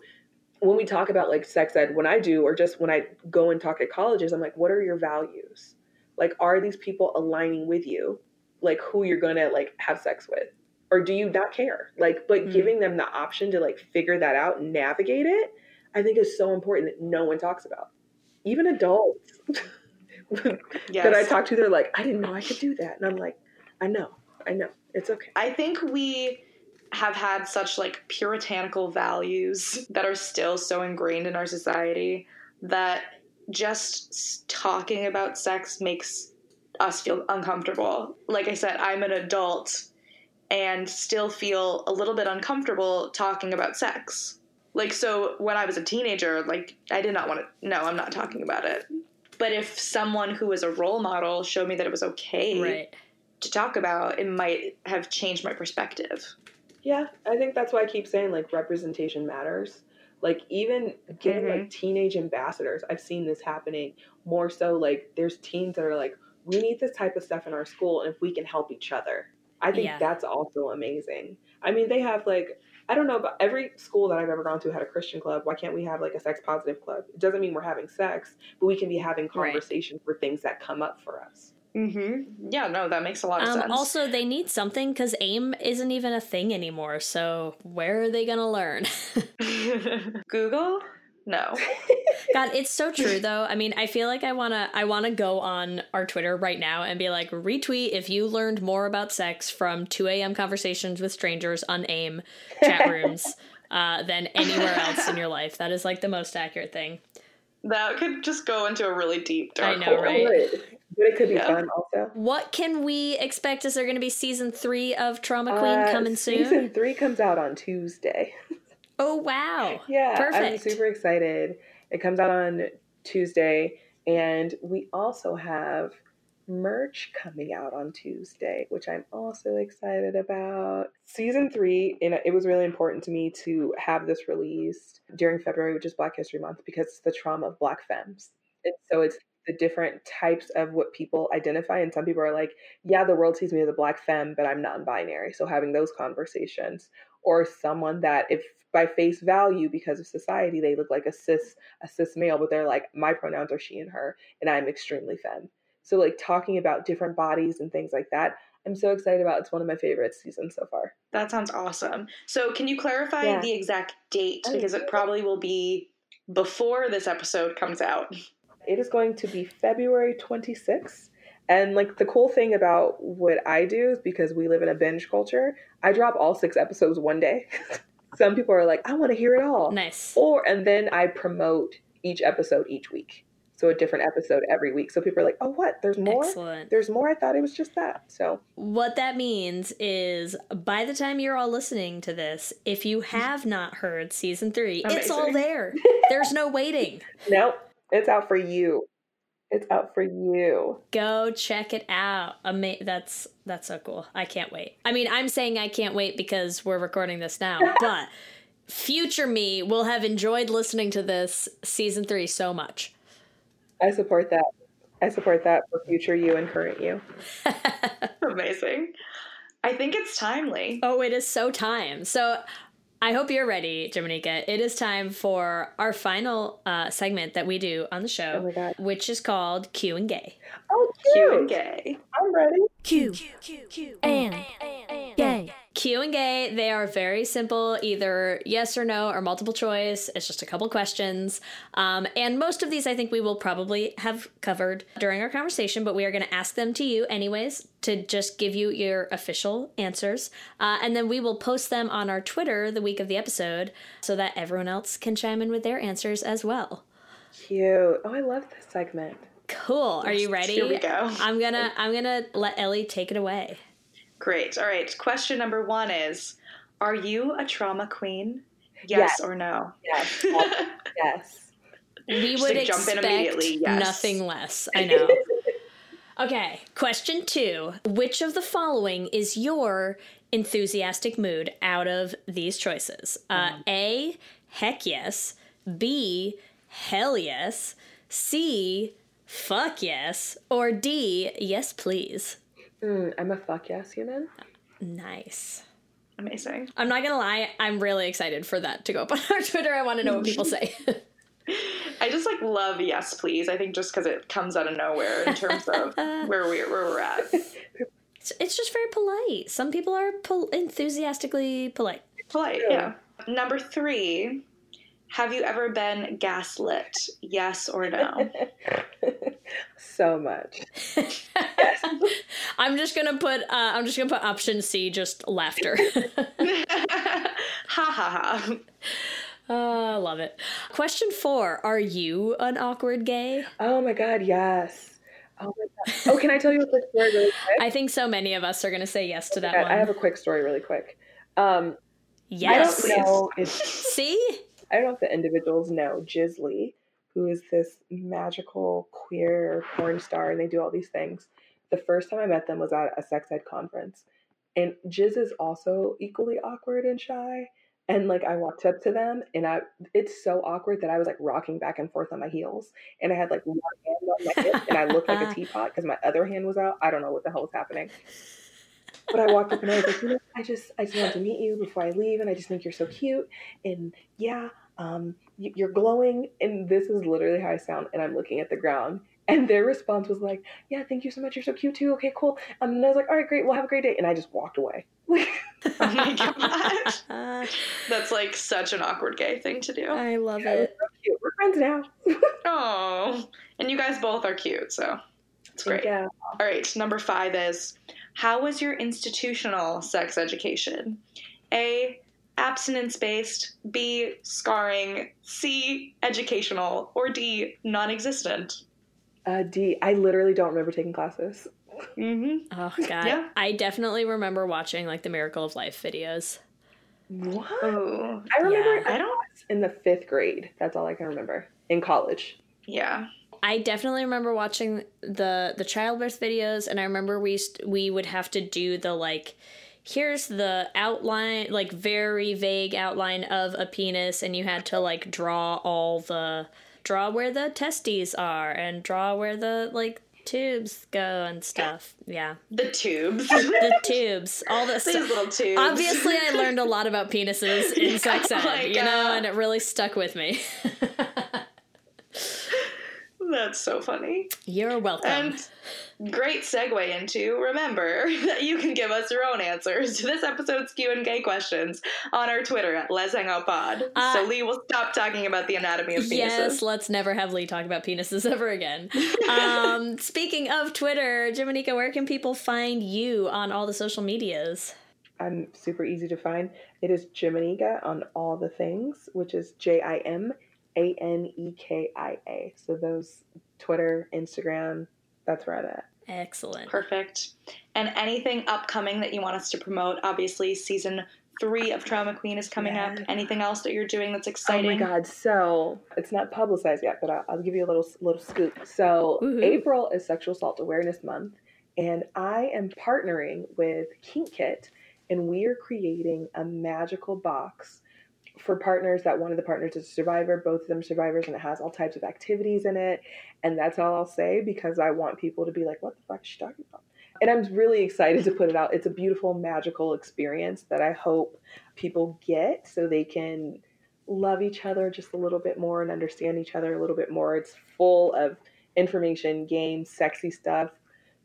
when we talk about like sex ed, when I do, or just when I go and talk at colleges, I'm like, what are your values? Like, are these people aligning with you? Like who you're going to like have sex with, or do you not care? Like, but mm-hmm. giving them the option to like figure that out and navigate it, I think is so important that no one talks about. Even adults yes. that I talk to, they're like, I didn't know I could do that. And I'm like, I know, I know, it's okay. I think we have had such like puritanical values that are still so ingrained in our society that just talking about sex makes us feel uncomfortable. Like I said, I'm an adult and still feel a little bit uncomfortable talking about sex. Like, so when I was a teenager, like, I did not want to, no, I'm not talking about it. But if someone who was a role model showed me that it was okay right. to talk about, it might have changed my perspective. Yeah, I think that's why I keep saying, like, representation matters. Like, even getting, mm-hmm. like, teenage ambassadors, I've seen this happening more so, like, there's teens that are like, we need this type of stuff in our school, and if we can help each other. I think yeah. that's also amazing. I mean, they have, like... I don't know, but every school that I've ever gone to had a Christian club. Why can't we have like a sex positive club? It doesn't mean we're having sex, but we can be having conversations right. for things that come up for us. Mm-hmm. Yeah, no, that makes a lot of um, sense. Also, they need something because A I M isn't even a thing anymore. So where are they going to learn? Google? No. God, it's so true, though. I mean, I feel like I want to I want to go on our Twitter right now and be like, retweet if you learned more about sex from two a.m. conversations with strangers on A I M chat rooms uh, than anywhere else in your life. That is like the most accurate thing. That could just go into a really deep dark hole. I know, right? But it could be yeah. fun also. What can we expect? Is there going to be season three of Trauma Queen uh, coming soon? Season three comes out on Tuesday. Oh, wow. Yeah. Perfect. I'm super excited. It comes out on Tuesday. And we also have merch coming out on Tuesday, which I'm also excited about. Season three, and it was really important to me to have this released during February, which is Black History Month, because it's the trauma of Black femmes. And so it's the different types of what people identify. And some people are like, yeah, the world sees me as a Black femme, but I'm non-binary. So having those conversations. Or someone that if by face value, because of society, they look like a cis, a cis male, but they're like, my pronouns are she and her, and I'm extremely femme. So like talking about different bodies and things like that, I'm so excited about. It's one of my favorite seasons so far. That sounds awesome. So can you clarify yeah. the exact date? Because it probably will be before this episode comes out. It is going to be February twenty-sixth. And like the cool thing about what I do is because we live in a binge culture, I drop all six episodes one day. Some people are like, I want to hear it all. Nice. Or, and then I promote each episode each week. So a different episode every week. So people are like, oh, what? There's more? Excellent. There's more? I thought it was just that. So what that means is by the time you're all listening to this, if you have not heard season three, amazing. It's all there. There's no waiting. Nope. It's out for you. It's out for you. Go check it out. Ama- that's that's so cool. I can't wait. I mean, I'm saying I can't wait because we're recording this now, but future me will have enjoyed listening to this season three so much. I support that. I support that for future you and current you. Amazing. I think it's timely. Oh, it is so time. So I hope you're ready, Jimanekia. It is time for our final uh, segment that we do on the show, oh my God. Which is called Q and Gay. Oh, cute. Q and Gay. I'm ready. Q, Q, Q, Q and, and, and, and Gay. Q and Gay, they are very simple, either yes or no or multiple choice. It's just a couple questions. Um, and most of these I think we will probably have covered during our conversation, but we are going to ask them to you anyways to just give you your official answers. Uh, and then we will post them on our Twitter the week of the episode so that everyone else can chime in with their answers as well. Cute. Oh, I love this segment. Cool. Are you ready? Here we go. I'm gonna, I'm gonna let Ellie take it away. Great. All right. Question number one is, are you a trauma queen? Yes, yes. or no? Yes. Yes. We would like, expect jump in immediately. Yes. Nothing less. I know. Okay. Question two. Which of the following is your enthusiastic mood out of these choices? Uh, A, heck yes. B, hell yes. C, fuck yes. Or D, yes please. Mm, I'm a fuck yes human. Nice. Amazing. I'm not going to lie. I'm really excited for that to go up on our Twitter. I want to know what people say. I just like love yes, please. I think just because it comes out of nowhere in terms of where, we, where we're at. It's, it's just very polite. Some people are pol- enthusiastically polite. Polite, yeah. yeah. Number three, have you ever been gaslit? Yes or no? So much. Yes. I'm just gonna put. Uh, I'm just gonna put option C. Just laughter. Ha ha ha. Uh, love it. Question four. Are you an awkward gay? Oh my God, yes. Oh my God. Oh, can I tell you a quick story really quick? I think so many of us are gonna say yes to that God, one. I have a quick story really quick. Um, yes. I don't know if, see. I don't know if the individuals know Jisley, who is this magical queer porn star, and they do all these things. The first time I met them was at a sex ed conference. And Jiz is also equally awkward and shy. And like I walked up to them and I it's so awkward that I was like rocking back and forth on my heels. And I had like one hand on my hip and I looked like a teapot because my other hand was out. I don't know what the hell was happening. But I walked up and I was like, you know, I just, I just wanted to meet you before I leave, and I just think you're so cute, and yeah, um, you're glowing, and this is literally how I sound, and I'm looking at the ground, and their response was like, yeah, thank you so much, you're so cute too, okay, cool, um, and I was like, all right, great, well, have a great day, and I just walked away. Like, oh my gosh. That's like such an awkward gay thing to do. I love yeah, it. So cute. We're friends now. Oh, and you guys both are cute, so it's great. Yeah. All right, number five is, how was your institutional sex education? A, abstinence-based, B, scarring, C, educational, or D, non-existent? Uh, D, I literally don't remember taking classes. Mm-hmm. Oh, God. Yeah. I definitely remember watching, like, the Miracle of Life videos. What? Oh, I remember yeah. I don't in the fifth grade. That's all I can remember. In college. Yeah. I definitely remember watching the the childbirth videos, and I remember we we would have to do the, like, here's the outline, like, very vague outline of a penis, and you had to, like, draw all the, draw where the testes are, and draw where the, like, tubes go and stuff. Yeah, the tubes the tubes all this these little tubes. Obviously I learned a lot about penises in sex ed, oh you God. know, and it really stuck with me. That's so funny. You're welcome. And great segue into, remember that you can give us your own answers to this episode's Q and A questions on our Twitter at Lez Hang Out Pod. Uh, so Leigh will stop talking about the anatomy of penises. Yes, let's never have Leigh talk about penises ever again. Um, speaking of Twitter, Jimanekia, where can people find you on all the social medias? I'm super easy to find. It is Jimanekia on all the things, which is J I M A N E K I A. So those, Twitter, Instagram, that's where I'm at. Excellent. Perfect. And anything upcoming that you want us to promote? Obviously, season three of Trauma Queen is coming yeah. up. Anything else that you're doing that's exciting? Oh my God. So it's not publicized yet, but I'll, I'll give you a little little scoop. So Woo-hoo. April is Sexual Assault Awareness Month, and I am partnering with Kink Kit, and we are creating a magical box for partners that one of the partners is a survivor, both of them survivors, and it has all types of activities in it. And that's all I'll say, because I want people to be like, what the fuck is she talking about? And I'm really excited to put it out. It's a beautiful, magical experience that I hope people get so they can love each other just a little bit more and understand each other a little bit more. It's full of information, games, sexy stuff.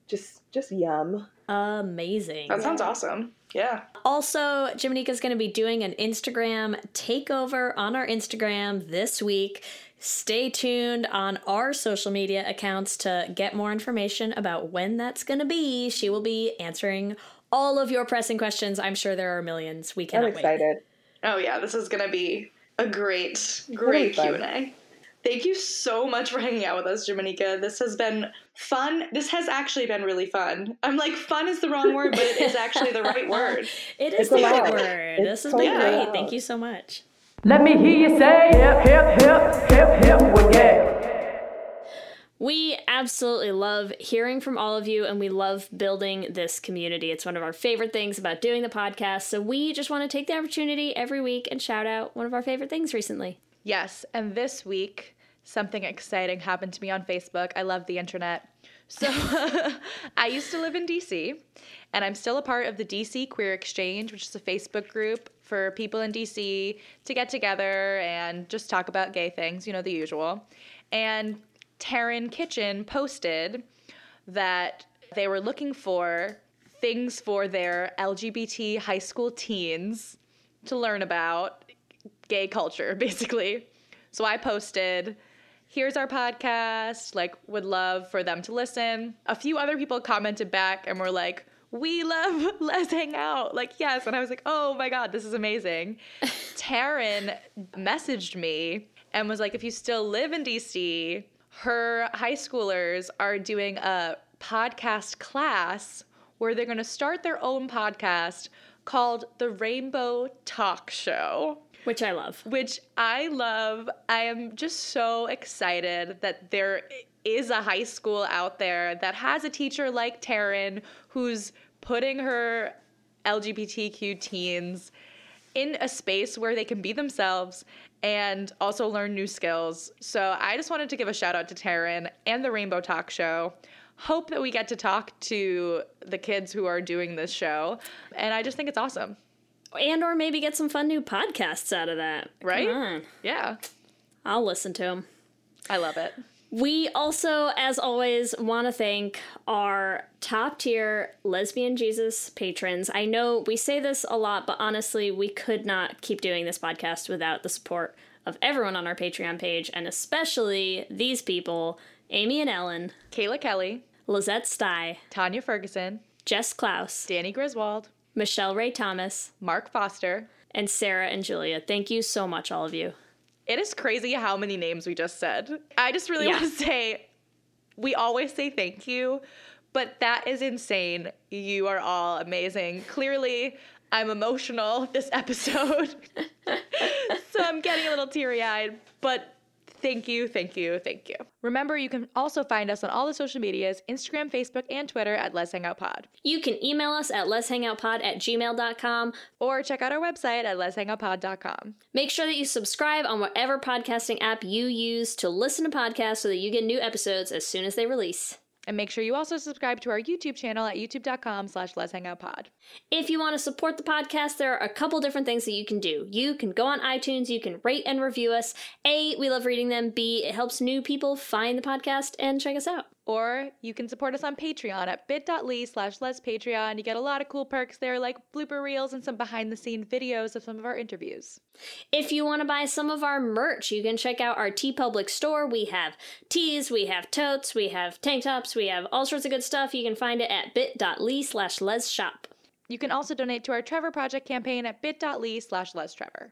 Just, just yum. Amazing. That sounds awesome. Yeah. Also, Jimanekia is going to be doing an Instagram takeover on our Instagram this week. Stay tuned on our social media accounts to get more information about when that's going to be. She will be answering all of your pressing questions. I'm sure there are millions. We cannot wait. I'm excited. Wait. Oh, yeah. This is going to be a great, great Q and A. Thank you so much for hanging out with us, Jimanekia. This has been fun. This has actually been really fun. I'm like, fun is the wrong word, but it is actually the right word. It is it's the right word. word. This has been great. Out. Thank you so much. Let me hear you say, hip, hip, hip, hip, hip, well, yeah. We absolutely love hearing from all of you, and we love building this community. It's one of our favorite things about doing the podcast. So we just want to take the opportunity every week and shout out one of our favorite things recently. Yes, and this week, something exciting happened to me on Facebook. I love the internet. So I used to live in D C, and I'm still a part of the D C Queer Exchange, which is a Facebook group for people in D C to get together and just talk about gay things, you know, the usual. And Taryn Kitchen posted that they were looking for things for their L G B T high school teens to learn about. Gay culture, basically. So I posted, here's our podcast, like, would love for them to listen. A few other people commented back and were like, we love Lez Hang Out. Like, yes. And I was like, oh my God, this is amazing. Taryn messaged me and was like, if you still live in D C, her high schoolers are doing a podcast class where they're going to start their own podcast called The Rainbow Talk Show. Which I love. Which I love. I am just so excited that there is a high school out there that has a teacher like Taryn who's putting her L G B T Q teens in a space where they can be themselves and also learn new skills. So I just wanted to give a shout out to Taryn and the Rainbow Talk Show. hope that we get to talk to the kids who are doing this show. And I just think it's awesome. And or maybe get some fun new podcasts out of that. Right? Come on. Yeah. I'll listen to them. I love it. We also, as always, want to thank our top-tier Lesbian Jesus patrons. I know we say this a lot, but honestly, we could not keep doing this podcast without the support of everyone on our Patreon page, and especially these people, Amy and Ellen, Kayla Kelly, Lizette Stye, Tanya Ferguson, Jess Klaus, Danny Griswold, Michelle Ray Thomas, Mark Foster, and Sarah and Julia. Thank you so much, all of you. It is crazy how many names we just said. I just really yeah. want to say, we always say thank you, but that is insane. You are all amazing. Clearly, I'm emotional this episode, so I'm getting a little teary-eyed, but thank you, thank you, thank you. Remember, you can also find us on all the social medias, Instagram, Facebook, and Twitter at Lez Hang Out Pod. You can email us at lezhangoutpod at gmail dot com or check out our website at lezhangoutpod dot com. Make sure that you subscribe on whatever podcasting app you use to listen to podcasts so that you get new episodes as soon as they release. And make sure you also subscribe to our YouTube channel at youtube dot com slash lezhangoutpod. If you want to support the podcast, there are a couple different things that you can do. You can go on iTunes, you can rate and review us. A, we love reading them. B, it helps new people find the podcast and check us out. Or you can support us on Patreon at bit dot l y slash lezpatreon. You get a lot of cool perks there, like blooper reels and some behind-the-scenes videos of some of our interviews. If you want to buy some of our merch, you can check out our TeePublic store. We have tees, we have totes, we have tank tops, we have all sorts of good stuff. You can find it at bit dot l y slash lezshop. You can also donate to our Trevor Project campaign at bit dot l y slash leztrevor.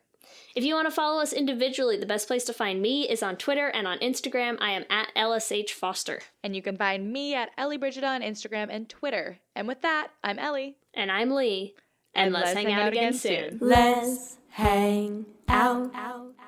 If you want to follow us individually, the best place to find me is on Twitter and on Instagram. I am at L S H Foster. And you can find me at Ellie Brigida on Instagram and Twitter. And with that, I'm Ellie. And I'm Leigh. And, and Lez hang, hang out again soon. Lez hang out. out.